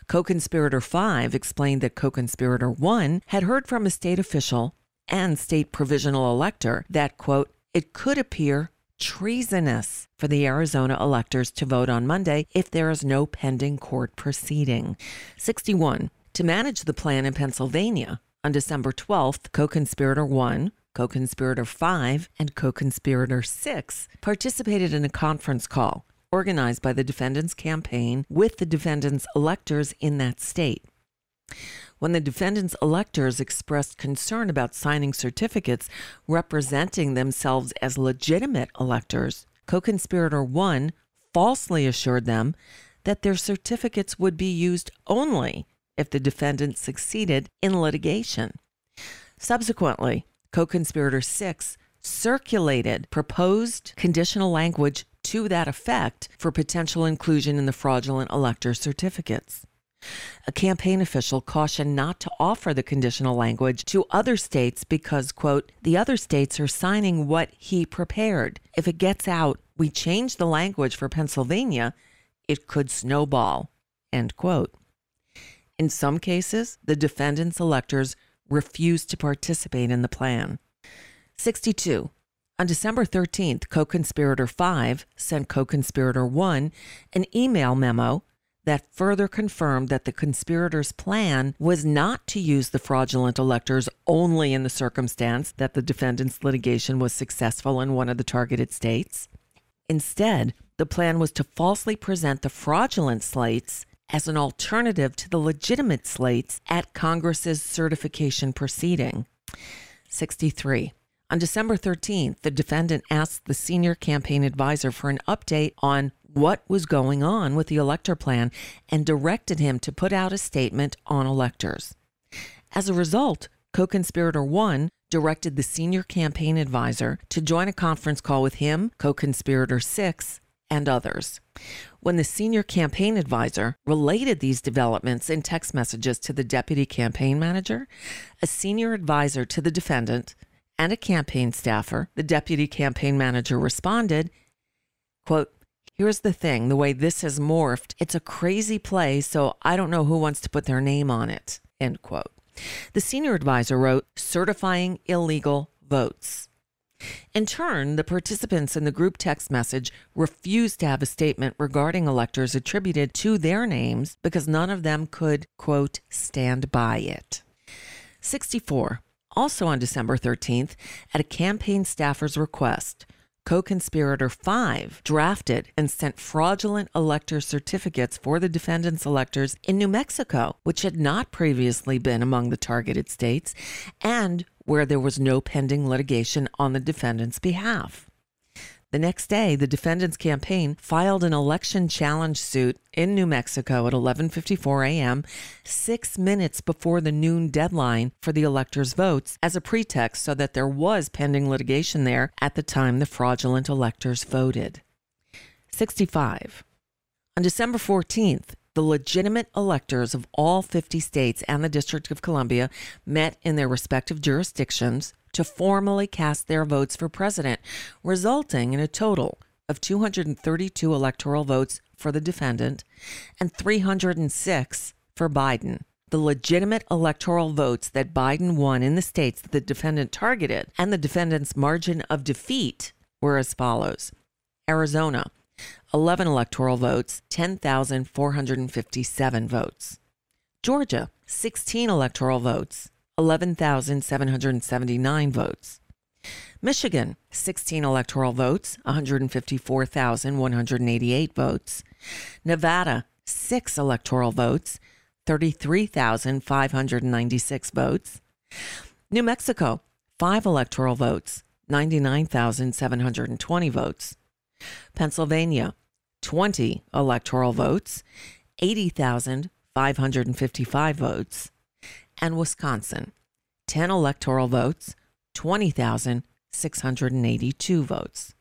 Co-conspirator five explained that co-conspirator one had heard from a state official and state provisional elector that, quote, it could appear treasonous for the Arizona electors to vote on Monday if there is no pending court proceeding. sixty-one. To manage the plan in Pennsylvania, on December twelfth, co-conspirator one, co-conspirator five, and co-conspirator six participated in a conference call organized by the defendant's campaign with the defendant's electors in that state. When the defendant's electors expressed concern about signing certificates representing themselves as legitimate electors, co-conspirator one falsely assured them that their certificates would be used only if the defendant succeeded in litigation. Subsequently, co-conspirator six circulated proposed conditional language to that effect for potential inclusion in the fraudulent elector certificates. A campaign official cautioned not to offer the conditional language to other states because, quote, the other states are signing what he prepared. If it gets out, we change the language for Pennsylvania, it could snowball, end quote. In some cases, the defendant's electors refused to participate in the plan. sixty-two. On December thirteenth, co-conspirator five sent co-conspirator one an email memo that further confirmed that the conspirators' plan was not to use the fraudulent electors only in the circumstance that the defendant's litigation was successful in one of the targeted states. Instead, the plan was to falsely present the fraudulent slates as an alternative to the legitimate slates at Congress's certification proceeding. sixty-three. On December thirteenth, the defendant asked the senior campaign advisor for an update on what was going on with the elector plan and directed him to put out a statement on electors. As a result, co-conspirator one directed the senior campaign advisor to join a conference call with him, co-conspirator six, and others. When the senior campaign advisor related these developments in text messages to the deputy campaign manager, a senior advisor to the defendant, and a campaign staffer, the deputy campaign manager responded, quote, here's the thing, the way this has morphed, it's a crazy play, so I don't know who wants to put their name on it, end quote. The senior advisor wrote, certifying illegal votes. In turn, the participants in the group text message refused to have a statement regarding electors attributed to their names because none of them could, quote, stand by it. sixty-four. Also on December thirteenth, at a campaign staffer's request, co-conspirator five drafted and sent fraudulent elector certificates for the defendants' electors in New Mexico, which had not previously been among the targeted states, and where there was no pending litigation on the defendants' behalf. The next day, the defendants' campaign filed an election challenge suit in New Mexico at eleven fifty-four a m, six minutes before the noon deadline for the electors' votes, as a pretext so that there was pending litigation there at the time the fraudulent electors voted. sixty-five. On December fourteenth, the legitimate electors of all fifty states and the District of Columbia met in their respective jurisdictions to formally cast their votes for president, resulting in a total of two hundred thirty-two electoral votes for the defendant and three hundred six for Biden. The legitimate electoral votes that Biden won in the states that the defendant targeted and the defendant's margin of defeat were as follows. Arizona, eleven electoral votes, ten thousand four hundred fifty-seven votes. Georgia, sixteen electoral votes, eleven thousand seven hundred seventy-nine votes. Michigan, sixteen electoral votes, one hundred fifty-four thousand one hundred eighty-eight votes. Nevada, six electoral votes, thirty-three thousand five hundred ninety-six votes. New Mexico, five electoral votes, ninety-nine thousand seven hundred twenty votes. Pennsylvania, twenty electoral votes, eighty thousand five hundred fifty-five votes. And Wisconsin, ten electoral votes, twenty thousand six hundred eighty-two votes.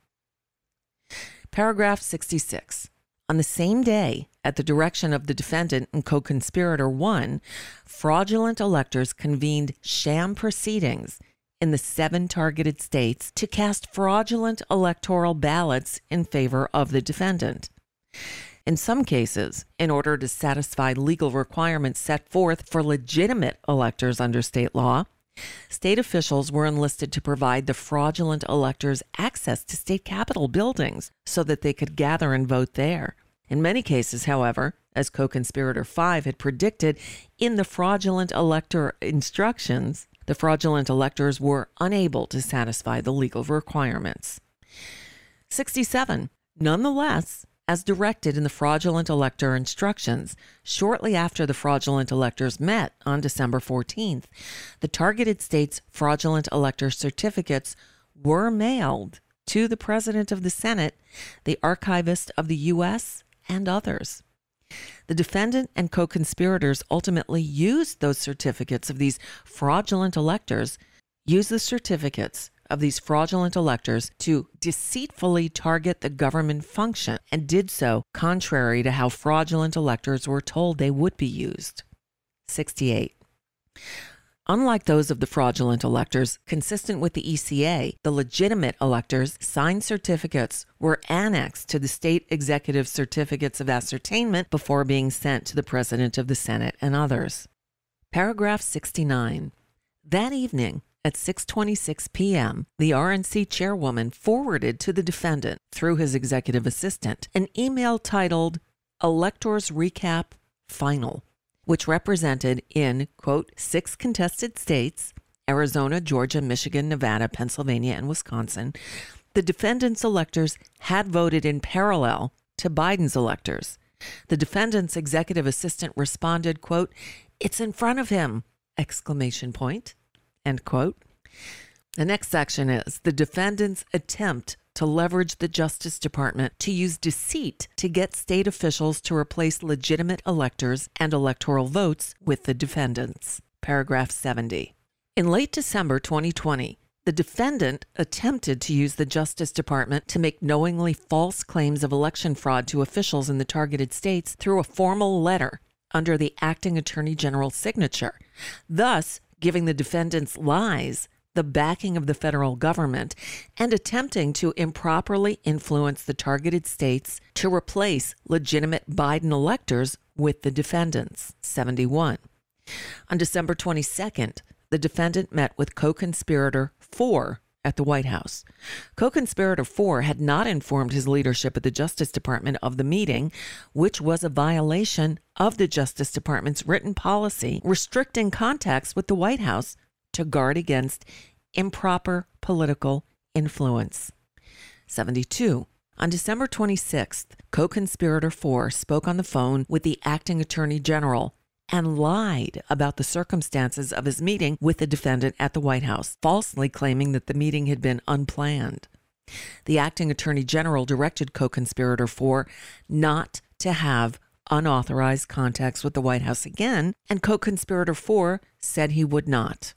Paragraph sixty-six. On the same day, at the direction of the defendant and co-conspirator one, fraudulent electors convened sham proceedings in the seven targeted states to cast fraudulent electoral ballots in favor of the defendant. In some cases, in order to satisfy legal requirements set forth for legitimate electors under state law, state officials were enlisted to provide the fraudulent electors access to state capitol buildings so that they could gather and vote there. In many cases, however, as co-conspirator five had predicted in the fraudulent elector instructions, the fraudulent electors were unable to satisfy the legal requirements. sixty-seven. Nonetheless, as directed in the fraudulent elector instructions, shortly after the fraudulent electors met on December fourteenth, the targeted state's fraudulent elector certificates were mailed to the President of the Senate, the Archivist of the U S, and others. The defendant and co-conspirators ultimately used those certificates of these fraudulent electors, used the certificates of these fraudulent electors to deceitfully target the government function, and did so contrary to how fraudulent electors were told they would be used. sixty-eight. Unlike those of the fraudulent electors, consistent with the E C A, the legitimate electors' signed certificates were annexed to the state executive certificates of ascertainment before being sent to the President of the Senate and others. Paragraph sixty-nine. That evening, at six twenty-six p m, the R N C chairwoman forwarded to the defendant, through his executive assistant, an email titled Electors Recap Final, which represented in, quote, six contested states, Arizona, Georgia, Michigan, Nevada, Pennsylvania, and Wisconsin, the defendants' electors had voted in parallel to Biden's electors. The defendant's executive assistant responded, quote, it's in front of him, exclamation point. End quote. The next section is the defendant's attempt to leverage the Justice Department to use deceit to get state officials to replace legitimate electors and electoral votes with the defendants. Paragraph seventy. In late December twenty twenty, the defendant attempted to use the Justice Department to make knowingly false claims of election fraud to officials in the targeted states through a formal letter under the acting Attorney General's signature, thus giving the defendants' lies the backing of the federal government, and attempting to improperly influence the targeted states to replace legitimate Biden electors with the defendants. seventy-one. On December twenty-second, the defendant met with co-conspirator four at the White House. Co-conspirator four had not informed his leadership at the Justice Department of the meeting, which was a violation of the Justice Department's written policy restricting contacts with the White House to guard against improper political influence. seventy-two. On December twenty-sixth, co-conspirator four spoke on the phone with the acting attorney general and lied about the circumstances of his meeting with the defendant at the White House, falsely claiming that the meeting had been unplanned. The acting attorney general directed co-conspirator four not to have unauthorized contacts with the White House again, and co-conspirator four said he would not.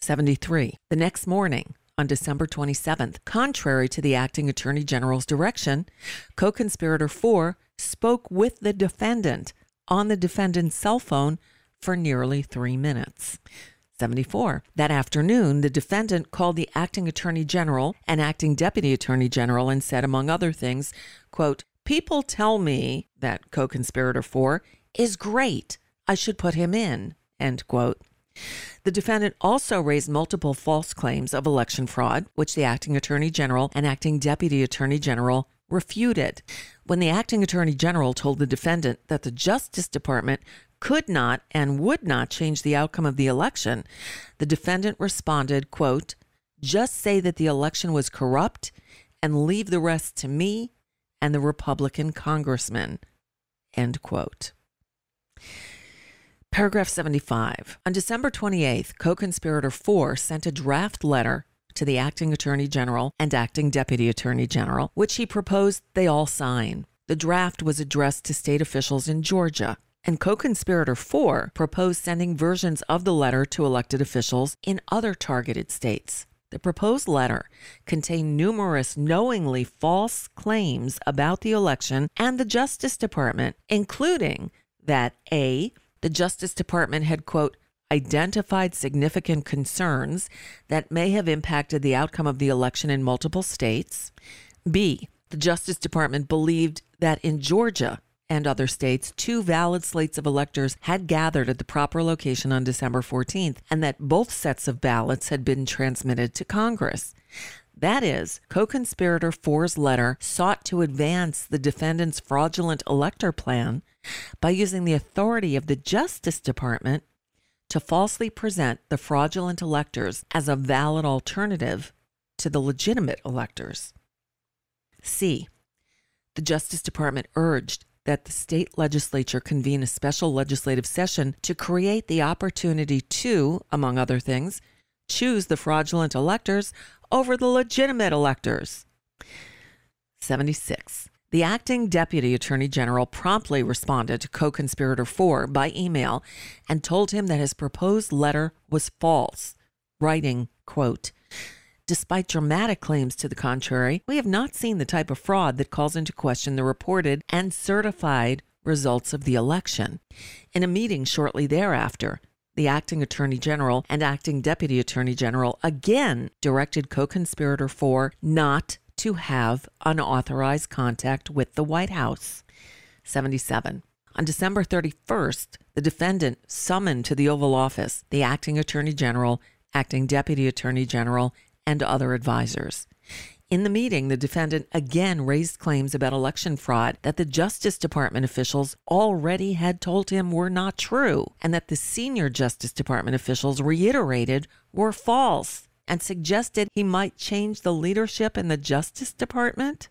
seventy-three. The next morning, on December twenty-seventh, contrary to the acting attorney general's direction, co-conspirator four spoke with the defendant on the defendant's cell phone for nearly three minutes. seventy-four. That afternoon, the defendant called the acting attorney general and acting deputy attorney general and said, among other things, quote, "People tell me that co-conspirator four is great. I should put him in," end quote. The defendant also raised multiple false claims of election fraud, which the acting attorney general and acting deputy attorney general refuted. When the acting attorney general told the defendant that the Justice Department could not and would not change the outcome of the election, the defendant responded, quote, "Just say that the election was corrupt and leave the rest to me and the Republican congressman," end quote. Paragraph seventy-five. On December twenty-eighth, co-conspirator four sent a draft letter to the acting attorney general and acting deputy attorney general, which he proposed they all sign. The draft was addressed to state officials in Georgia, and co-conspirator four proposed sending versions of the letter to elected officials in other targeted states. The proposed letter contained numerous knowingly false claims about the election and the Justice Department, including that A, the Justice Department had, quote, "identified significant concerns that may have impacted the outcome of the election in multiple states." B, the Justice Department believed that in Georgia and other states, two valid slates of electors had gathered at the proper location on December fourteenth, and that both sets of ballots had been transmitted to Congress. That is, co-conspirator four's letter sought to advance the defendant's fraudulent elector plan by using the authority of the Justice Department to falsely present the fraudulent electors as a valid alternative to the legitimate electors. C, the Justice Department urged that the state legislature convene a special legislative session to create the opportunity to, among other things, choose the fraudulent electors over the legitimate electors. seventy-six. The acting deputy attorney general promptly responded to co-conspirator four by email and told him that his proposed letter was false, writing, quote, "Despite dramatic claims to the contrary, we have not seen the type of fraud that calls into question the reported and certified results of the election." In a meeting shortly thereafter, the acting attorney general and acting deputy attorney general again directed co-conspirator four not to have unauthorized contact with the White House. seventy-seven. On December thirty-first, the defendant summoned to the Oval Office the acting attorney general, acting deputy attorney general, and other advisors. In the meeting, the defendant again raised claims about election fraud that the Justice Department officials already had told him were not true, and that the senior Justice Department officials reiterated were false, and suggested he might change the leadership in the Justice Department.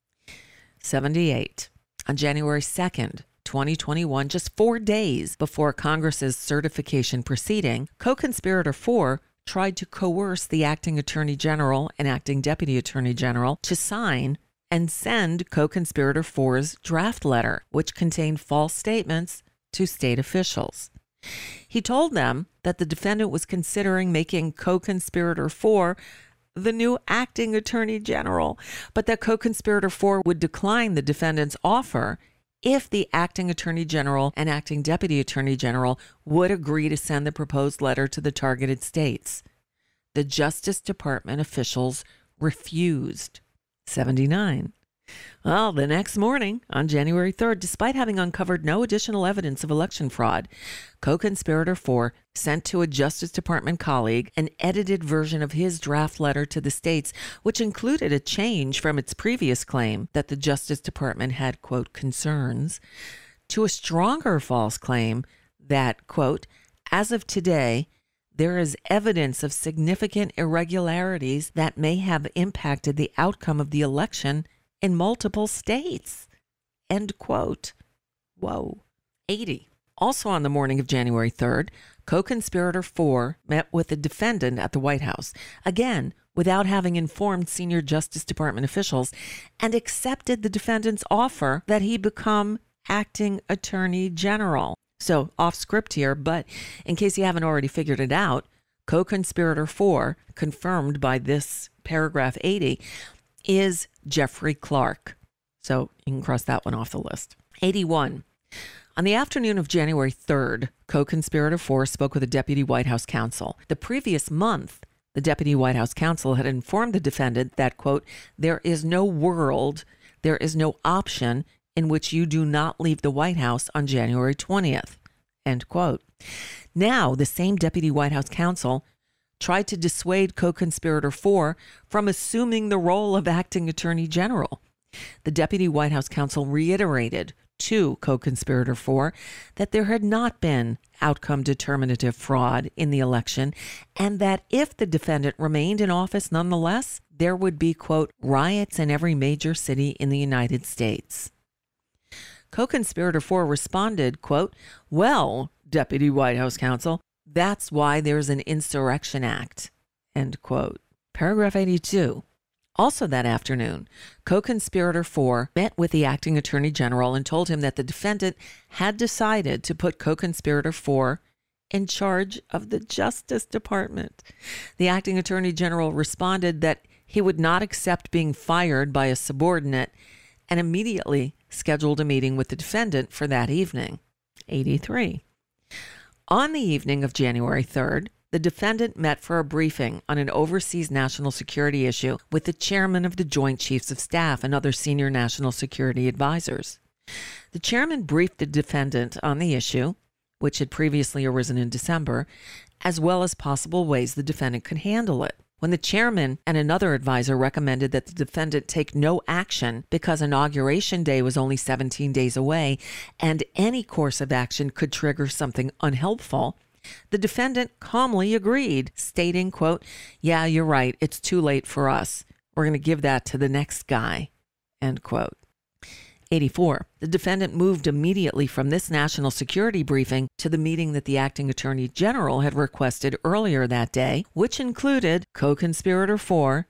seventy-eight. On January second, twenty twenty-one, just four days before Congress's certification proceeding, co-conspirator four tried to coerce the acting attorney general and acting deputy attorney general to sign and send co-conspirator four's draft letter, which contained false statements to state officials. He told them that the defendant was considering making co-conspirator four the new acting attorney general, but that co-conspirator four would decline the defendant's offer if the acting attorney general and acting deputy attorney general would agree to send the proposed letter to the targeted states. The Justice Department officials refused. seventy-nine. Well, the next morning, on January third, despite having uncovered no additional evidence of election fraud, co-conspirator four sent to a Justice Department colleague an edited version of his draft letter to the states, which included a change from its previous claim that the Justice Department had, quote, "concerns," to a stronger false claim that, quote, "as of today, there is evidence of significant irregularities that may have impacted the outcome of the election in multiple states. End quote. Whoa. eighty. Also on the morning of January third, co-conspirator four met with the defendant at the White House, again, without having informed senior Justice Department officials, and accepted the defendant's offer that he become acting attorney general. So off script here, but in case you haven't already figured it out, co-conspirator four, confirmed by this paragraph eighty, is Jeffrey Clark. So you can cross that one off the list. eighty-one. On the afternoon of January third, co-conspirator four spoke with the deputy White House counsel. The previous month, the deputy White House counsel had informed the defendant that, quote, there is no world, there is no option in which you do not leave the White House on January twentieth, end quote. Now, the same deputy White House counsel tried to dissuade co-conspirator four from assuming the role of acting attorney general. The deputy White House counsel reiterated to co-conspirator four that there had not been outcome determinative fraud in the election, and that if the defendant remained in office nonetheless, there would be, quote, riots in every major city in the United States. Co-conspirator four responded, quote, well, Deputy White House Counsel, that's why there's an Insurrection Act, end quote. Paragraph eighty-two. Also that afternoon, co-conspirator four met with the acting attorney general and told him that the defendant had decided to put co-conspirator four in charge of the Justice Department. The acting attorney general responded that he would not accept being fired by a subordinate and immediately scheduled a meeting with the defendant for that evening. eighty-three. On the evening of January third, the defendant met for a briefing on an overseas national security issue with the chairman of the Joint Chiefs of Staff and other senior national security advisors. The chairman briefed the defendant on the issue, which had previously arisen in December, as well as possible ways the defendant could handle it. When the chairman and another advisor recommended that the defendant take no action because Inauguration Day was only seventeen days away and any course of action could trigger something unhelpful, the defendant calmly agreed, stating, quote, yeah, you're right, it's too late for us. We're going to give that to the next guy, end quote. eighty-four. The defendant moved immediately from this national security briefing to the meeting that the acting attorney general had requested earlier that day, which included co-conspirator four,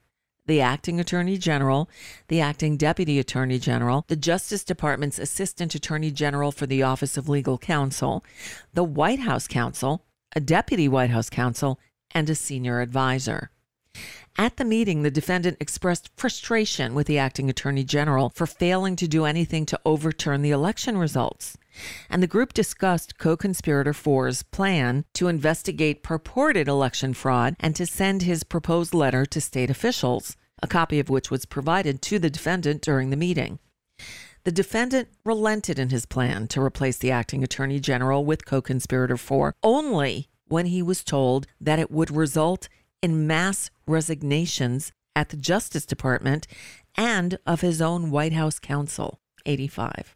the acting attorney general, the acting deputy attorney general, the Justice Department's assistant attorney general for the Office of Legal Counsel, the White House counsel, a deputy White House counsel, and a senior advisor. At the meeting, the defendant expressed frustration with the acting attorney general for failing to do anything to overturn the election results. And the group discussed co-conspirator four's plan to investigate purported election fraud and to send his proposed letter to state officials, a copy of which was provided to the defendant during the meeting. The defendant relented in his plan to replace the acting attorney general with co-conspirator four only when he was told that it would result in mass resignations at the Justice Department and of his own White House counsel. eighty-five.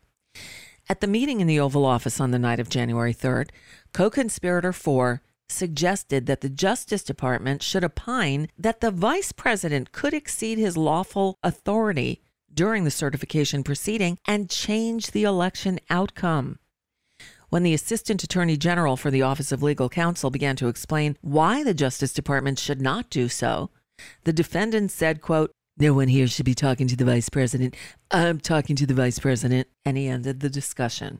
At the meeting in the Oval Office on the night of January third, co-conspirator four suggested that the Justice Department should opine that the vice president could exceed his lawful authority during the certification proceeding and change the election outcome. When the Assistant Attorney General for the Office of Legal Counsel began to explain why the Justice Department should not do so, the defendant said, quote, no one here should be talking to the Vice President. I'm talking to the Vice President. And he ended the discussion.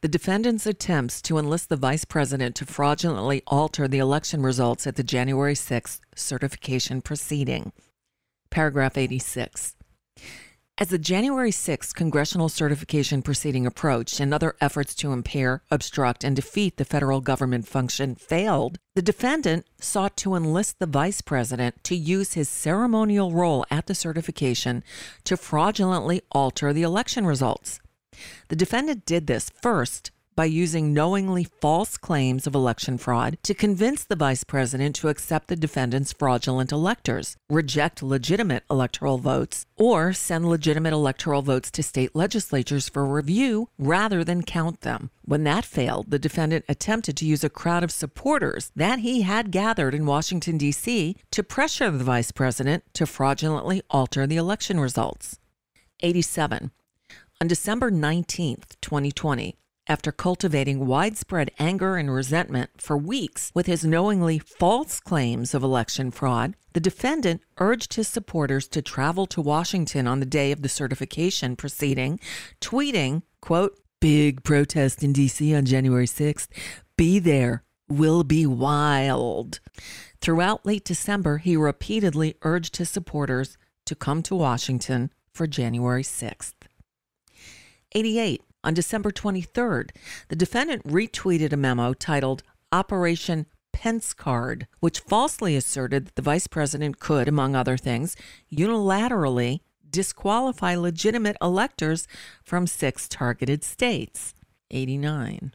The defendant's attempts to enlist the Vice President to fraudulently alter the election results at the January sixth certification proceeding. Paragraph eighty-six. As the January sixth congressional certification proceeding approached and other efforts to impair, obstruct, and defeat the federal government function failed, the defendant sought to enlist the vice president to use his ceremonial role at the certification to fraudulently alter the election results. The defendant did this first by using knowingly false claims of election fraud to convince the vice president to accept the defendant's fraudulent electors, reject legitimate electoral votes, or send legitimate electoral votes to state legislatures for review rather than count them. When that failed, the defendant attempted to use a crowd of supporters that he had gathered in Washington, D C to pressure the vice president to fraudulently alter the election results. eighty-seven. On December nineteenth, twenty twenty, after cultivating widespread anger and resentment for weeks with his knowingly false claims of election fraud, the defendant urged his supporters to travel to Washington on the day of the certification proceeding, tweeting, quote, "Big protest in D C on January sixth. Be there. Will be wild." Throughout late December, he repeatedly urged his supporters to come to Washington for January sixth. eighty-eight. On December twenty-third, the defendant retweeted a memo titled Operation Pence Card, which falsely asserted that the vice president could, among other things, unilaterally disqualify legitimate electors from six targeted states. eighty-nine.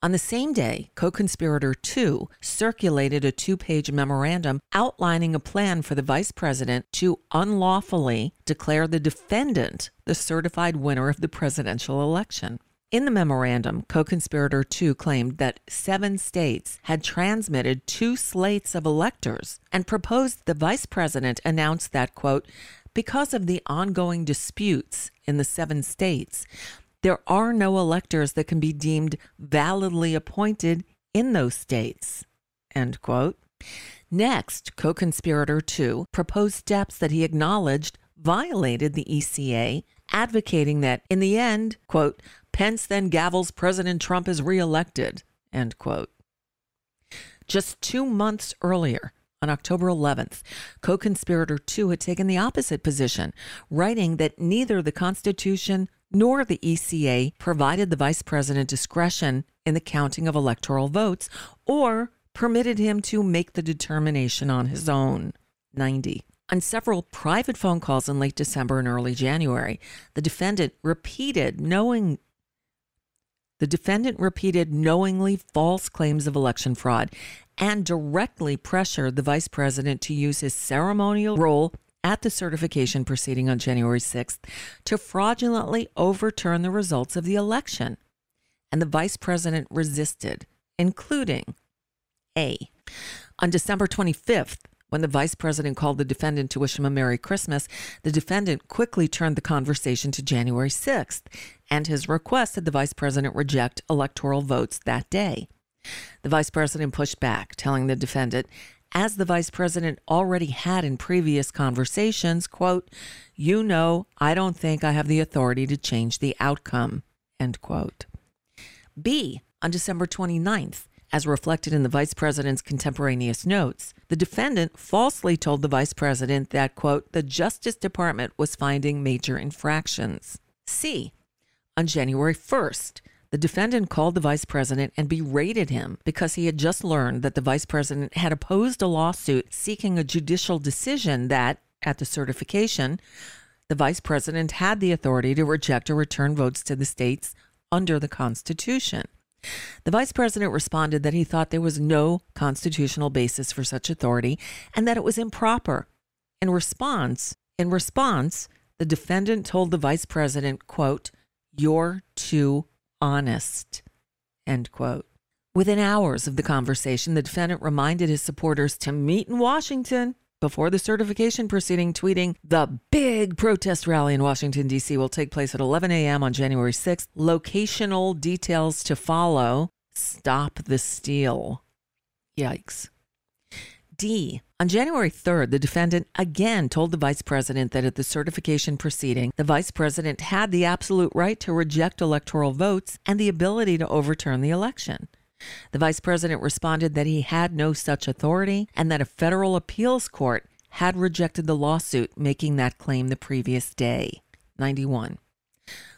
On the same day, co-conspirator two circulated a two-page memorandum outlining a plan for the vice president to unlawfully declare the defendant the certified winner of the presidential election. In the memorandum, co-conspirator two claimed that seven states had transmitted two slates of electors and proposed the vice president announce that, quote, "Because of the ongoing disputes in the seven states, there are no electors that can be deemed validly appointed in those states," end quote. Next, co-conspirator two proposed steps that he acknowledged violated the E C A, advocating that in the end, quote, "Pence then gavels President Trump is reelected," end quote. Just two months earlier, on October eleventh, co-conspirator two had taken the opposite position, writing that neither the Constitution nor the E C A provided the vice president discretion in the counting of electoral votes or permitted him to make the determination on his own. ninety. On several private phone calls in late December and early January, the defendant repeated knowing the defendant repeated knowingly false claims of election fraud and directly pressured the vice president to use his ceremonial role at the certification proceeding on January sixth to fraudulently overturn the results of the election. And the vice president resisted, including A. On December twenty-fifth, when the vice president called the defendant to wish him a Merry Christmas, the defendant quickly turned the conversation to January sixth and his request that the vice president reject electoral votes that day. The vice president pushed back, telling the defendant, as the vice president already had in previous conversations, quote, "You know, I don't think I have the authority to change the outcome," end quote. B. On December twenty-ninth, as reflected in the vice president's contemporaneous notes, the defendant falsely told the vice president that, quote, "The Justice Department was finding major infractions." C. On January first, the defendant called the vice president and berated him because he had just learned that the vice president had opposed a lawsuit seeking a judicial decision that, at the certification, the vice president had the authority to reject or return votes to the states under the Constitution. The vice president responded that he thought there was no constitutional basis for such authority and that it was improper. In response, in response, the defendant told the vice president, quote, "You're too honest," end quote. Within hours of the conversation, the defendant reminded his supporters to meet in Washington before the certification proceeding, tweeting, "The big protest rally in Washington, D C will take place at eleven a m on January sixth. Locational details to follow. Stop the steal." Yikes. D. On January third, the defendant again told the vice president that at the certification proceeding, the vice president had the absolute right to reject electoral votes and the ability to overturn the election. The vice president responded that he had no such authority and that a federal appeals court had rejected the lawsuit making that claim the previous day. ninety-one.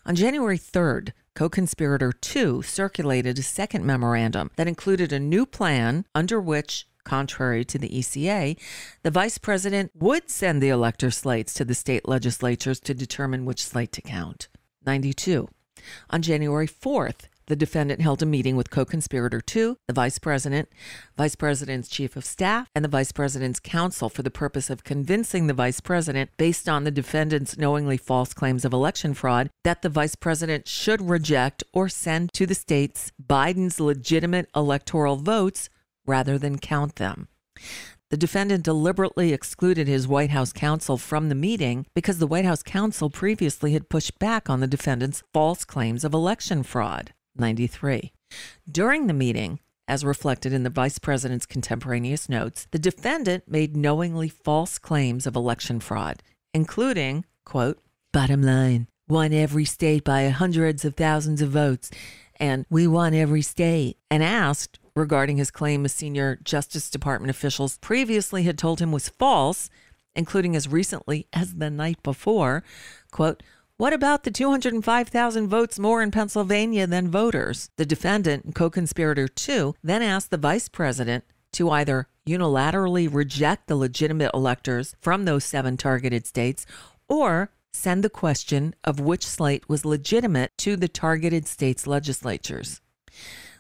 On January third, co-conspirator two circulated a second memorandum that included a new plan under which, contrary to the E C A, the vice president would send the elector slates to the state legislatures to determine which slate to count. ninety-two. On January fourth, The defendant held a meeting with co-conspirator two, the vice president, vice president's chief of staff, and the vice president's counsel for the purpose of convincing the vice president, based on the defendant's knowingly false claims of election fraud, that the vice president should reject or send to the states Biden's legitimate electoral votes rather than count them. The defendant deliberately excluded his White House counsel from the meeting because the White House counsel previously had pushed back on the defendant's false claims of election fraud. ninety-three. During the meeting, as reflected in the vice president's contemporaneous notes, the defendant made knowingly false claims of election fraud, including, quote, bottom line, won every state by hundreds of thousands of votes, and we won every state, and asked regarding his claim a senior Justice Department officials previously had told him was false, including as recently as the night before, quote, what about the two hundred five thousand votes more in Pennsylvania than voters? The defendant and co-conspirator two then asked the vice president to either unilaterally reject the legitimate electors from those seven targeted states or send the question of which slate was legitimate to the targeted states' legislatures.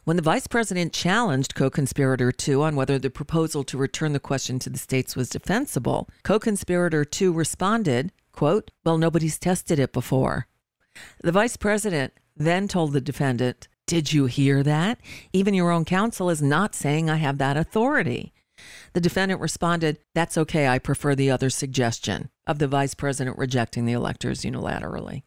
When the vice president challenged co-conspirator two on whether the proposal to return the question to the states was defensible, co-conspirator two responded, quote, well, nobody's tested it before. The vice president then told the defendant, did you hear that? Even your own counsel is not saying I have that authority. The defendant responded, that's okay, I prefer the other suggestion of the vice president rejecting the electors unilaterally.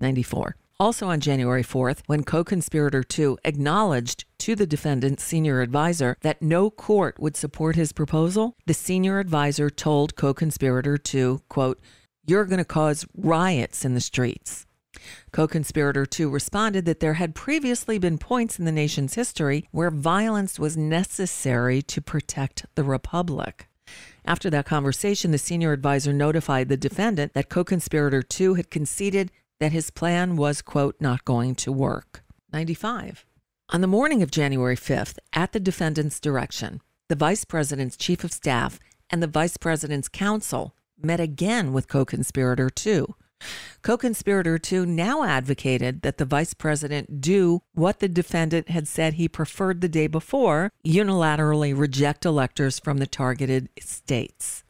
ninety-four. Also on January fourth, when co-conspirator two acknowledged to the defendant's senior advisor that no court would support his proposal, the senior advisor told co-conspirator two, quote, you're going to cause riots in the streets. Co-conspirator two responded that there had previously been points in the nation's history where violence was necessary to protect the republic. After that conversation, the senior advisor notified the defendant that co-conspirator two had conceded that his plan was, quote, not going to work. ninety-five. On the morning of January fifth, at the defendant's direction, the vice president's chief of staff and the vice president's counsel met again with co-conspirator two. Co-conspirator two now advocated that the vice president do what the defendant had said he preferred the day before, unilaterally reject electors from the targeted states.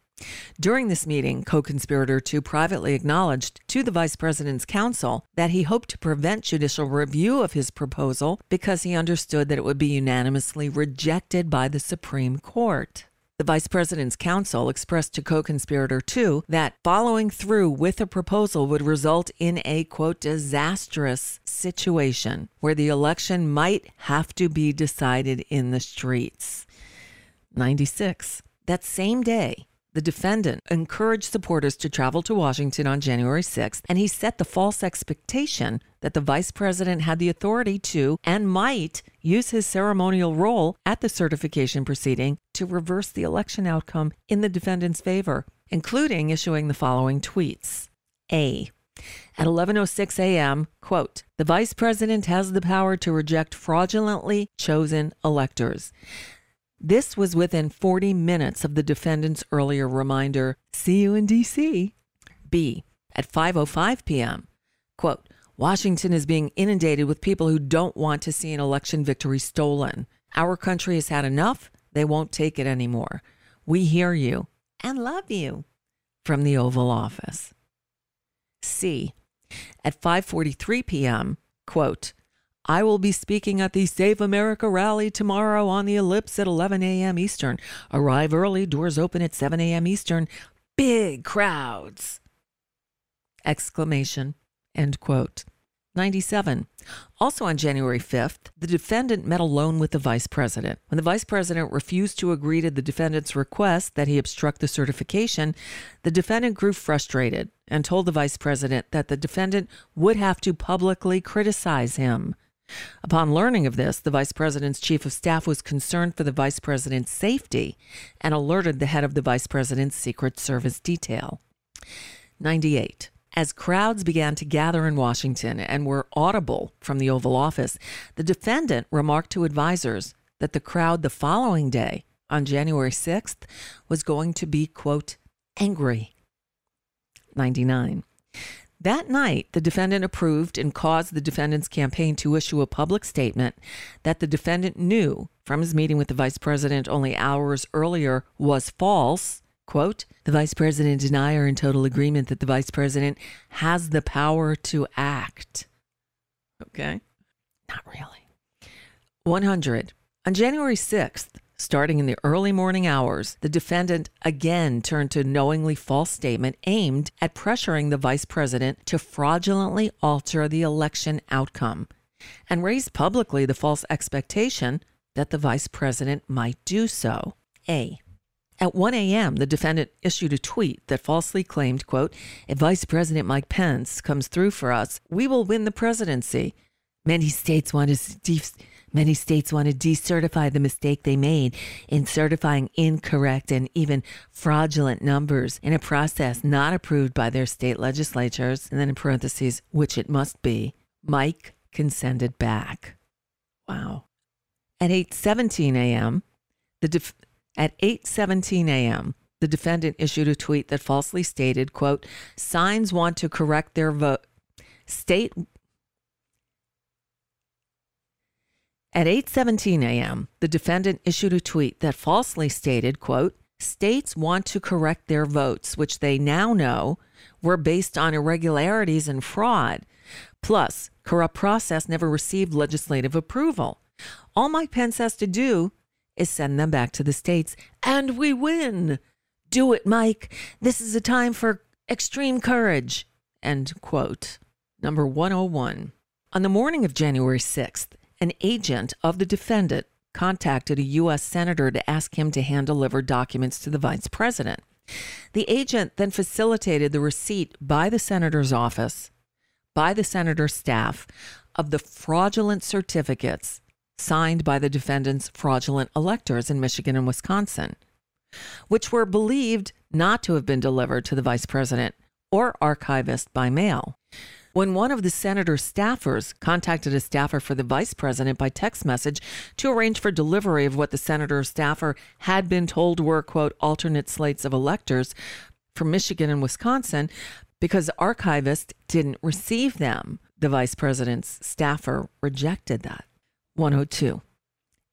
During this meeting, co-conspirator two privately acknowledged to the vice president's counsel that he hoped to prevent judicial review of his proposal because he understood that it would be unanimously rejected by the Supreme Court. The vice president's counsel expressed to co-conspirator two that following through with a proposal would result in a, quote, disastrous situation where the election might have to be decided in the streets. ninety-six. That same day, the defendant encouraged supporters to travel to Washington on January sixth, and he set the false expectation that the vice president had the authority to and might use his ceremonial role at the certification proceeding to reverse the election outcome in the defendant's favor, including issuing the following tweets. A. At eleven oh six a m, quote, the vice president has the power to reject fraudulently chosen electors. This was within forty minutes of the defendant's earlier reminder, see you in D C B. At five oh five p m, quote, Washington is being inundated with people who don't want to see an election victory stolen. Our country has had enough. They won't take it anymore. We hear you and love you. From the Oval Office. C. At five forty-three p m, quote, I will be speaking at the Save America rally tomorrow on the Ellipse at eleven a m Eastern. Arrive early, doors open at seven a m Eastern. Big crowds! Exclamation, end quote. ninety-seven. Also on January fifth, the defendant met alone with the vice president. When the vice president refused to agree to the defendant's request that he obstruct the certification, the defendant grew frustrated and told the vice president that the defendant would have to publicly criticize him. Upon learning of this, the vice president's chief of staff was concerned for the vice president's safety and alerted the head of the vice president's Secret Service detail. ninety-eight. As crowds began to gather in Washington and were audible from the Oval Office, the defendant remarked to advisors that the crowd the following day, on January sixth, was going to be, quote, angry. ninety-nine. That night, the defendant approved and caused the defendant's campaign to issue a public statement that the defendant knew from his meeting with the vice president only hours earlier was false. Quote, "The vice president and I are in total agreement that the vice president has the power to act." Okay. Not really. one hundred. On January sixth, starting in the early morning hours, the defendant again turned to a knowingly false statement aimed at pressuring the vice president to fraudulently alter the election outcome and raised publicly the false expectation that the vice president might do so. A. At one a.m., the defendant issued a tweet that falsely claimed, quote, "If Vice President Mike Pence comes through for us, we will win the presidency. Many states want to de- Many states want to decertify the mistake they made in certifying incorrect and even fraudulent numbers in a process not approved by their state legislatures," and then in parentheses, "which it must be." Mike consented back. Wow. At eight seventeen a.m., the def- at eight seventeen a.m., the defendant issued a tweet that falsely stated, quote, "Signs want to correct their vote. State." At eight seventeen a.m., the defendant issued a tweet that falsely stated, quote, "States want to correct their votes, which they now know were based on irregularities and fraud. Plus, corrupt process never received legislative approval. All Mike Pence has to do is send them back to the states, and we win. Do it, Mike. This is a time for extreme courage." End quote. Number one oh one. On the morning of January sixth, an agent of the defendant contacted a U S senator to ask him to hand-deliver documents to the vice president. The agent then facilitated the receipt by the senator's office, by the senator's staff, of the fraudulent certificates signed by the defendant's fraudulent electors in Michigan and Wisconsin, which were believed not to have been delivered to the vice president or archivist by mail. When one of the senator's staffers contacted a staffer for the vice president by text message to arrange for delivery of what the senator's staffer had been told were, quote, alternate slates of electors from Michigan and Wisconsin because the archivist didn't receive them, the vice president's staffer rejected that. one oh two.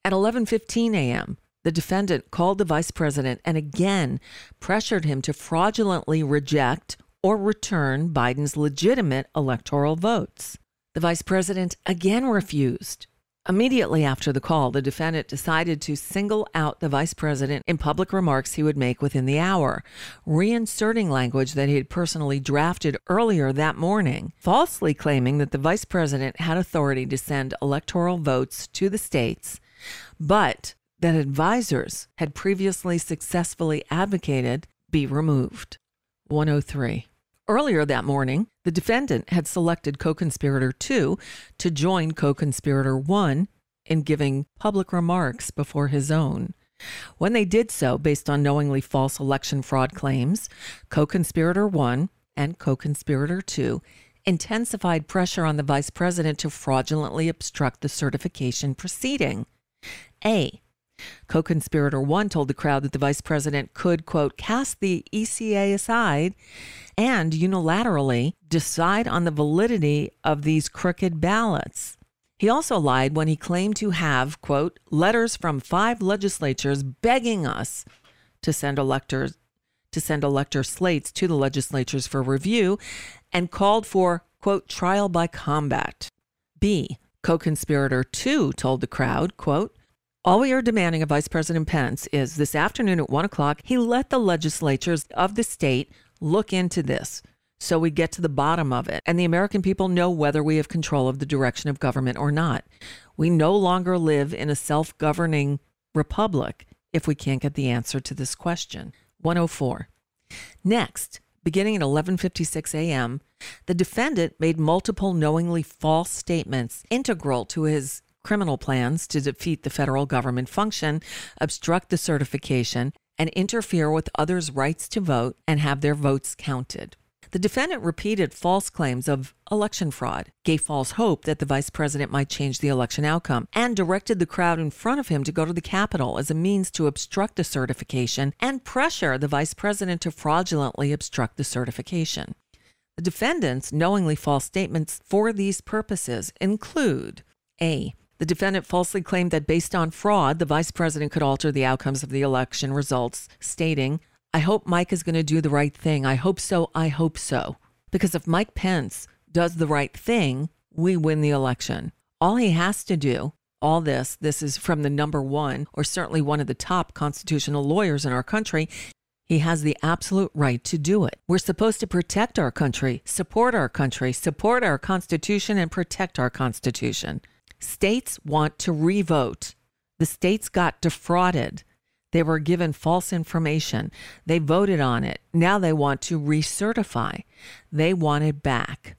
At eleven fifteen a.m., the defendant called the vice president and again pressured him to fraudulently reject or return Biden's legitimate electoral votes. The vice president again refused. Immediately after the call, the defendant decided to single out the vice president in public remarks he would make within the hour, reinserting language that he had personally drafted earlier that morning, falsely claiming that the vice president had authority to send electoral votes to the states, but that advisors had previously successfully advocated be removed. one oh three. Earlier that morning, the defendant had selected co-conspirator two to join co-conspirator one in giving public remarks before his own. When they did so, based on knowingly false election fraud claims, co-conspirator one and co-conspirator two intensified pressure on the vice president to fraudulently obstruct the certification proceeding. A. Co-conspirator one told the crowd that the vice president could, quote, cast the E C A aside and unilaterally decide on the validity of these crooked ballots. He also lied when he claimed to have, quote, letters from five legislatures begging us to send electors to send elector slates to the legislatures for review and called for, quote, trial by combat. B. Co-conspirator two told the crowd, quote, all we are demanding of Vice President Pence is this afternoon at one o'clock, he let the legislatures of the state look into this so we get to the bottom of it and the American people know whether we have control of the direction of government or not. We no longer live in a self-governing republic if we can't get the answer to this question. one oh four. Next, beginning at eleven fifty-six a.m., the defendant made multiple knowingly false statements integral to his criminal plans to defeat the federal government function, obstruct the certification, and interfere with others' rights to vote and have their votes counted. The defendant repeated false claims of election fraud, gave false hope that the vice president might change the election outcome, and directed the crowd in front of him to go to the Capitol as a means to obstruct the certification and pressure the vice president to fraudulently obstruct the certification. The defendant's knowingly false statements for these purposes include: A. The defendant falsely claimed that based on fraud, the vice president could alter the outcomes of the election results, stating, "I hope Mike is going to do the right thing. I hope so. I hope so. Because if Mike Pence does the right thing, we win the election." All he has to do, all this, this is from the number one, or certainly one of the top constitutional lawyers in our country, he has the absolute right to do it. We're supposed to protect our country, support our country, support our Constitution, and protect our Constitution. States want to re-vote. The states got defrauded. They were given false information. They voted on it. Now they want to recertify. They want it back.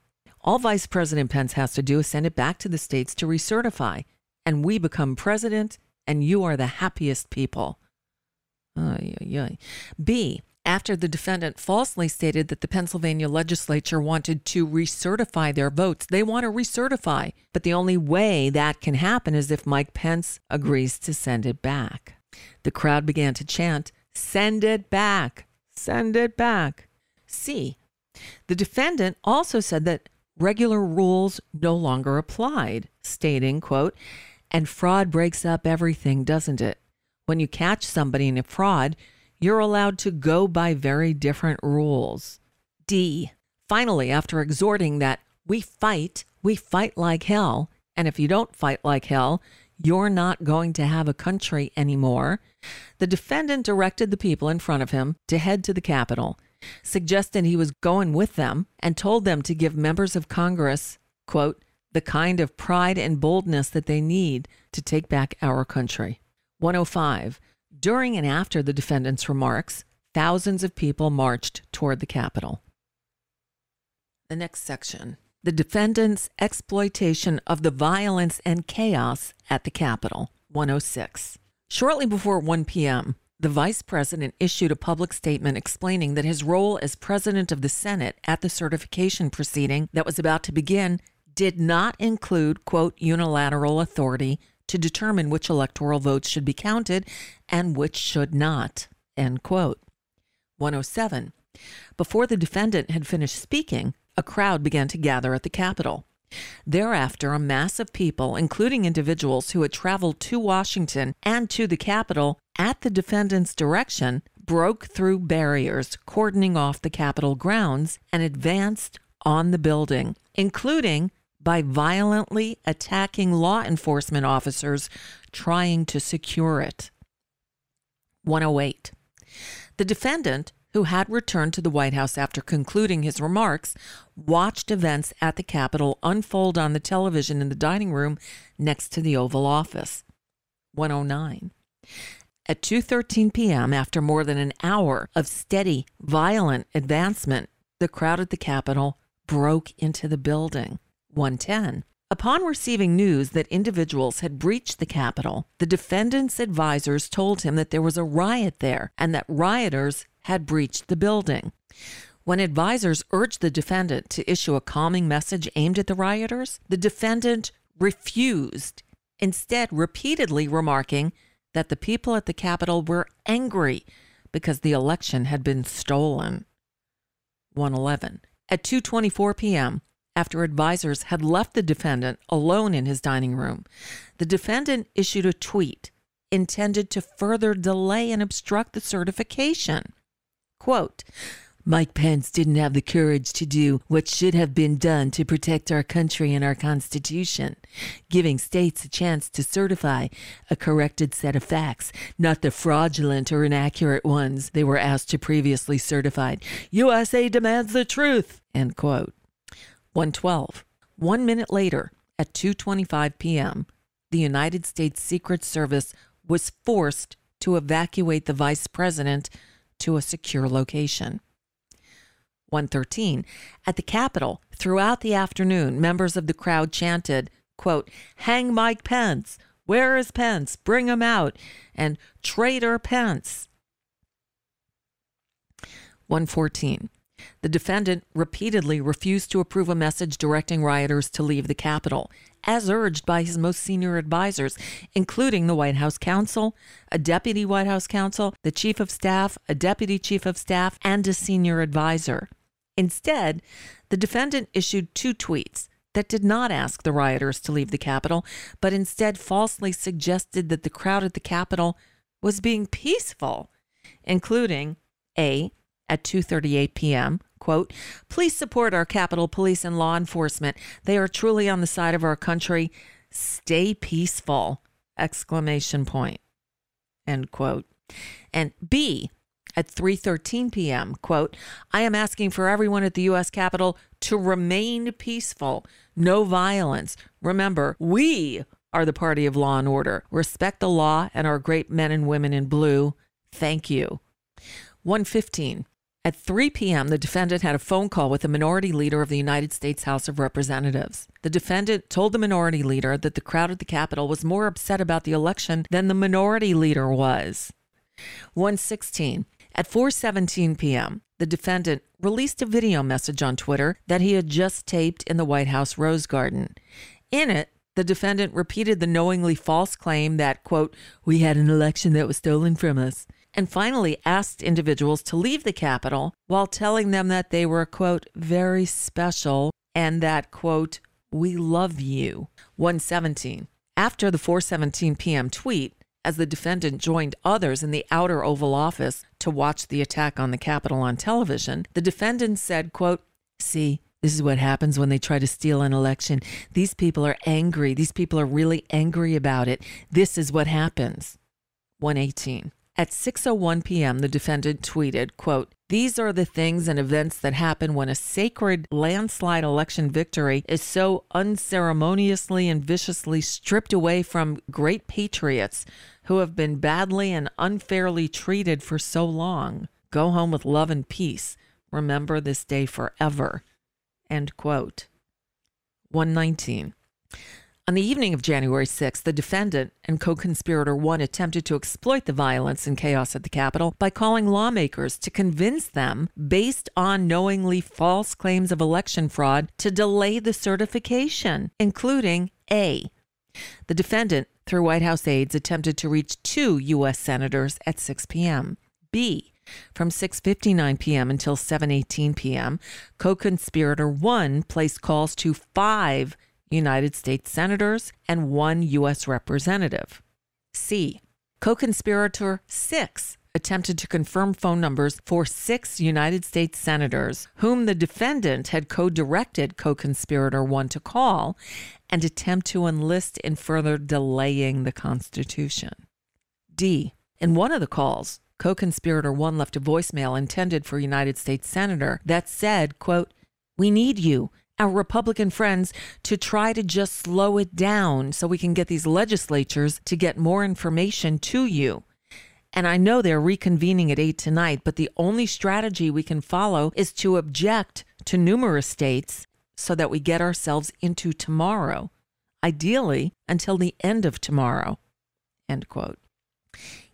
All Vice President Pence has to do is send it back to the states to recertify. And we become president, and you are the happiest people. Ay, ay, ay. B. After the defendant falsely stated that the Pennsylvania legislature wanted to recertify their votes, they want to recertify. But the only way that can happen is if Mike Pence agrees to send it back. The crowd began to chant, "Send it back! Send it back!" C. The defendant also said that regular rules no longer applied, stating, quote, "And fraud breaks up everything, doesn't it? When you catch somebody in a fraud, you're allowed to go by very different rules." D. Finally, after exhorting that we fight, we fight like hell, and if you don't fight like hell, you're not going to have a country anymore, the defendant directed the people in front of him to head to the Capitol, suggested he was going with them, and told them to give members of Congress, quote, "the kind of pride and boldness that they need to take back our country." one oh five. During and after the defendant's remarks, thousands of people marched toward the Capitol. The next section, the defendant's exploitation of the violence and chaos at the Capitol, one oh six. Shortly before one p.m., the vice president issued a public statement explaining that his role as president of the Senate at the certification proceeding that was about to begin did not include, quote, "unilateral authority to determine which electoral votes should be counted and which should not," end quote. one oh seven. Before the defendant had finished speaking, a crowd began to gather at the Capitol. Thereafter, a mass of people, including individuals who had traveled to Washington and to the Capitol at the defendant's direction, broke through barriers cordoning off the Capitol grounds and advanced on the building, including by violently attacking law enforcement officers trying to secure it. one oh eight. The defendant, who had returned to the White House after concluding his remarks, watched events at the Capitol unfold on the television in the dining room next to the Oval Office. one oh nine. At two thirteen p.m., after more than an hour of steady, violent advancement, the crowd at the Capitol broke into the building. one ten. Upon receiving news that individuals had breached the Capitol, the defendant's advisors told him that there was a riot there and that rioters had breached the building. When advisors urged the defendant to issue a calming message aimed at the rioters, the defendant refused, instead repeatedly remarking that the people at the Capitol were angry because the election had been stolen. one eleven. At two twenty-four p.m., after advisors had left the defendant alone in his dining room, the defendant issued a tweet intended to further delay and obstruct the certification. Quote, "Mike Pence didn't have the courage to do what should have been done to protect our country and our Constitution, giving states a chance to certify a corrected set of facts, not the fraudulent or inaccurate ones they were asked to previously certify. U S A demands the truth," end quote. one twelve. One minute later, at two twenty-five p.m., the United States Secret Service was forced to evacuate the vice president to a secure location. one thirteen. At the Capitol, throughout the afternoon, members of the crowd chanted, quote, "Hang Mike Pence! Where is Pence? Bring him out!" and "Traitor Pence!" one fourteen. The defendant repeatedly refused to approve a message directing rioters to leave the Capitol, as urged by his most senior advisors, including the White House counsel, a deputy White House counsel, the chief of staff, a deputy chief of staff, and a senior advisor. Instead, the defendant issued two tweets that did not ask the rioters to leave the Capitol, but instead falsely suggested that the crowd at the Capitol was being peaceful, including A, at two thirty-eight p.m., quote, "Please support our Capitol Police and law enforcement. They are truly on the side of our country. Stay peaceful, exclamation point," end quote. And B, at three thirteen p.m., quote, "I am asking for everyone at the U S. Capitol to remain peaceful. No violence. Remember, we are the party of law and order. Respect the law and our great men and women in blue. Thank you." one fifteen At three p.m., the defendant had a phone call with the minority leader of the United States House of Representatives. The defendant told the minority leader that the crowd at the Capitol was more upset about the election than the minority leader was. one sixteen At four seventeen p.m., the defendant released a video message on Twitter that he had just taped in the White House Rose Garden. In it, the defendant repeated the knowingly false claim that, quote, "we had an election that was stolen from us," and finally asked individuals to leave the Capitol while telling them that they were, quote, "very special" and that, quote, "we love you." one seventeen After the four seventeen p.m. tweet, as the defendant joined others in the outer Oval Office to watch the attack on the Capitol on television, the defendant said, quote, "See, this is what happens when they try to steal an election. These people are angry. These people are really angry about it. This is what happens." one eighteen At six oh one p.m., the defendant tweeted, quote, "These are the things and events that happen when a sacred landslide election victory is so unceremoniously and viciously stripped away from great patriots who have been badly and unfairly treated for so long. Go home with love and peace. Remember this day forever." End quote. one nineteen On the evening of January sixth, the defendant and co-conspirator one attempted to exploit the violence and chaos at the Capitol by calling lawmakers to convince them, based on knowingly false claims of election fraud, to delay the certification, including A. The defendant, through White House aides, attempted to reach two U S senators at six p.m. B. From six fifty-nine p.m. until seven eighteen p.m., co-conspirator one placed calls to five United States senators and one U S representative. C. Co-conspirator six attempted to confirm phone numbers for six United States senators, whom the defendant had co-directed co-conspirator one to call, and attempt to enlist in further delaying the Constitution. D. In one of the calls, co-conspirator one left a voicemail intended for United States senator that said, quote, "We need you, our Republican friends, to try to just slow it down so we can get these legislatures to get more information to you. And I know they're reconvening at eight tonight, but the only strategy we can follow is to object to numerous states so that we get ourselves into tomorrow, ideally until the end of tomorrow," end quote.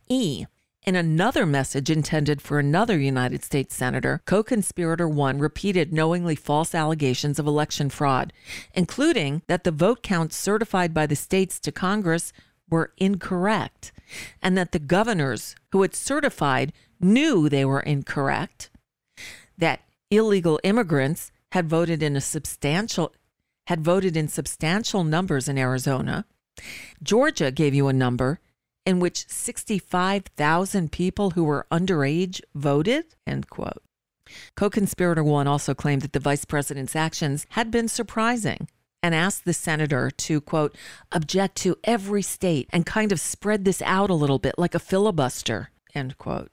E. In another message intended for another United States senator, co-conspirator one repeated knowingly false allegations of election fraud, including that the vote counts certified by the states to Congress were incorrect, and that the governors who had certified knew they were incorrect, that illegal immigrants had voted in a substantial had voted in substantial numbers in Arizona. Georgia gave you a number in which sixty-five thousand people who were underage voted, end quote. Co-conspirator one also claimed that the vice president's actions had been surprising and asked the senator to, quote, "object to every state and kind of spread this out a little bit like a filibuster," end quote.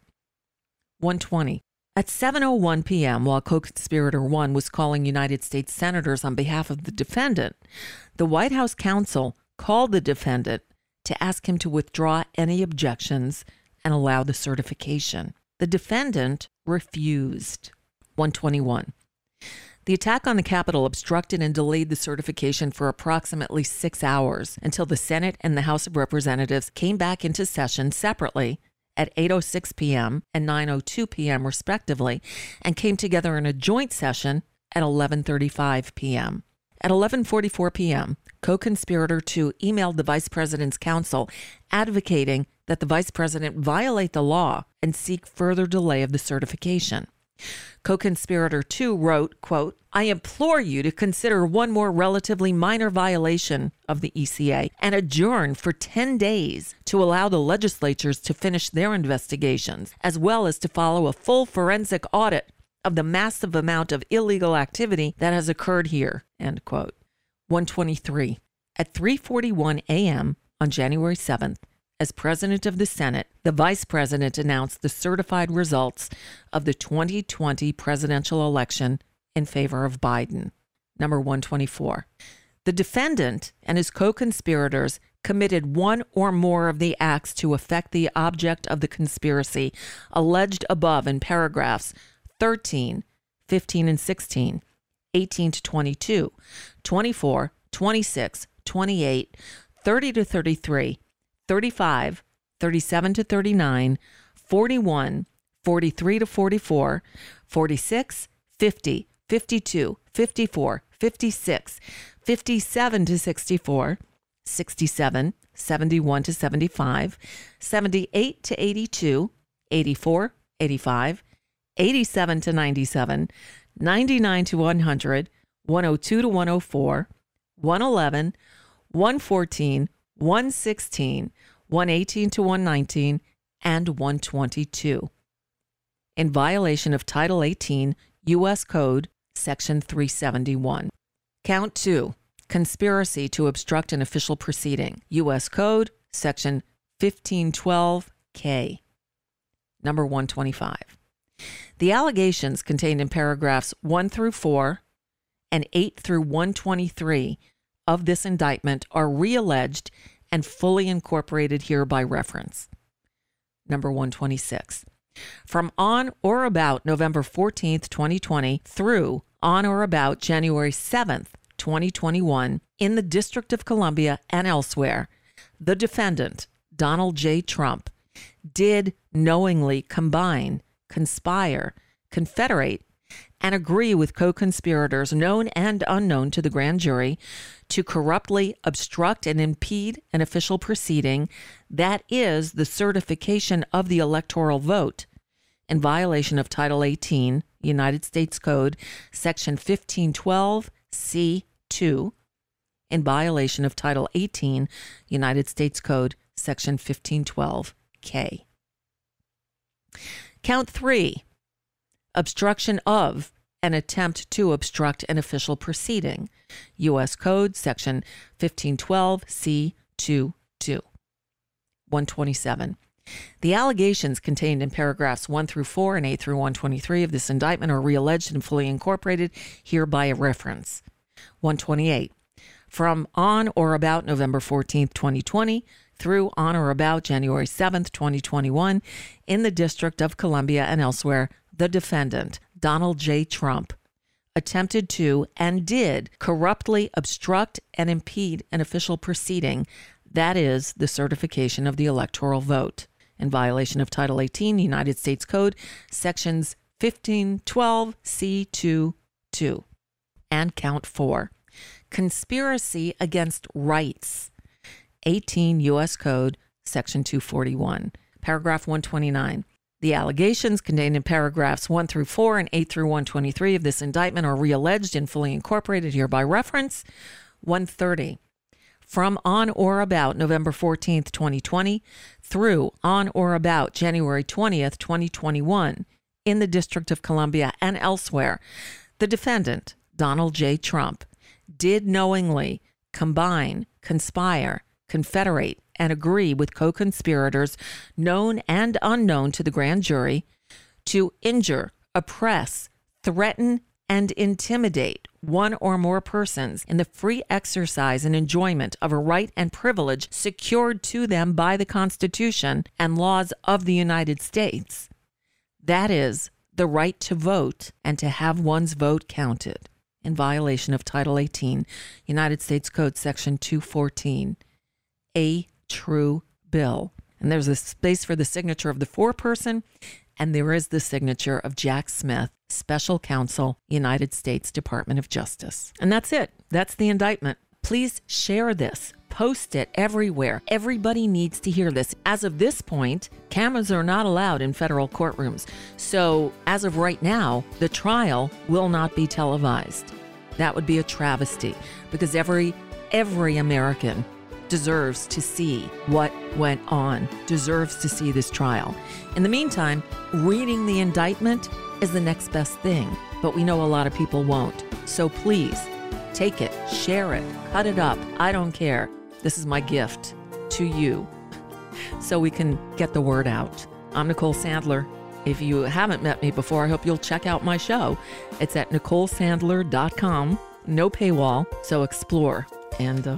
one twenty At seven oh one p.m., while co-conspirator one was calling United States senators on behalf of the defendant, the White House counsel called the defendant to ask him to withdraw any objections and allow the certification. The defendant refused. one twenty-one The attack on the Capitol obstructed and delayed the certification for approximately six hours until the Senate and the House of Representatives came back into session separately at eight oh six p.m. and nine oh two p.m. respectively, and came together in a joint session at eleven thirty-five p.m. At eleven forty-four p.m., co-conspirator two emailed the vice president's counsel advocating that the vice president violate the law and seek further delay of the certification. Co-conspirator two wrote, quote, I implore you to consider one more relatively minor violation of the E C A and adjourn for ten days to allow the legislatures to finish their investigations, as well as to follow a full forensic audit of the massive amount of illegal activity that has occurred here, end quote. one twenty-three. At three forty-one a m on January seventh, as president of the Senate, the vice president announced the certified results of the twenty twenty presidential election in favor of Biden. Number one twenty-four. The defendant and his co-conspirators committed one or more of the acts to affect the object of the conspiracy alleged above in paragraphs thirteen, fifteen and sixteen, eighteen to twenty-two, twenty-four, twenty-six, twenty-eight, thirty to thirty-three, thirty-five, thirty-seven to thirty-nine, forty-one, forty-three to forty-four, forty-six, fifty, fifty-two, fifty-four, fifty-six, fifty-seven to sixty-four, sixty-seven, seventy-one to seventy-five, seventy-eight to eighty-two, eighty-four, eighty-five, eighty-seven to ninety-seven, ninety-nine to one hundred, one oh two to one oh four, one eleven, one fourteen, one sixteen, one eighteen to one nineteen, and one twenty-two. In violation of Title eighteen, U S Code, Section three seventy-one. Count two, conspiracy to obstruct an official proceeding, U S Code, Section fifteen twelve K. Number one twenty-five. The allegations contained in paragraphs one through four and eight through one twenty-three of this indictment are realleged and fully incorporated here by reference. Number one twenty-six. From on or about November fourteenth, twenty twenty, through on or about January seventh, twenty twenty-one, in the District of Columbia and elsewhere, the defendant, Donald J. Trump, did knowingly combine, conspire, confederate, and agree with co-conspirators known and unknown to the grand jury to corruptly obstruct and impede an official proceeding, that is, the certification of the electoral vote, in violation of Title eighteen, United States Code, Section fifteen twelve C two, in violation of Title eighteen, United States Code, Section fifteen twelve K. Count three. Obstruction of an attempt to obstruct an official proceeding, U S Code, Section fifteen twelve C twenty-two. one twenty-seven. The allegations contained in paragraphs one through four and eight through one twenty-three of this indictment are realleged and fully incorporated here by reference. one twenty-eight. From on or about November fourteenth, twenty twenty, through on or about January seventh, twenty twenty-one, in the District of Columbia and elsewhere, the defendant, Donald J. Trump, attempted to and did corruptly obstruct and impede an official proceeding, that is, the certification of the electoral vote, in violation of Title eighteen, United States Code, Sections fifteen twelve C twenty-two, and Count four, conspiracy against rights, eighteen U S. Code, Section two forty-one, paragraph one twenty-nine. The allegations contained in paragraphs one through four and eight through one twenty-three of this indictment are realleged and fully incorporated here by reference. one thirty. From on or about November fourteenth, twenty twenty, through on or about January twentieth, twenty twenty-one, in the District of Columbia and elsewhere, the defendant, Donald J. Trump, did knowingly combine, conspire, confederate, and agree with co-conspirators known and unknown to the grand jury to injure, oppress, threaten, and intimidate one or more persons in the free exercise and enjoyment of a right and privilege secured to them by the Constitution and laws of the United States, that is, the right to vote and to have one's vote counted, in violation of Title eighteen, United States Code, Section two fourteen, A true bill. And there's a space for the signature of the foreperson, and there is the signature of Jack Smith, Special Counsel, United States Department of Justice. And that's it. That's the indictment. Please share this. post it everywhere. Everybody needs to hear this. As of this point, cameras are not allowed in federal courtrooms. So as of right now, the trial will not be televised. That would be a travesty because every every American deserves to see what went on, deserves to see this trial. In the meantime, reading the indictment is the next best thing, but we know a lot of people won't. So please, take it, share it, cut it up. I don't care. This is my gift to you so we can get the word out. I'm Nicole Sandler. If you haven't met me before, I hope you'll check out my show. It's at nicole sandler dot com. No paywall, so explore. And uh,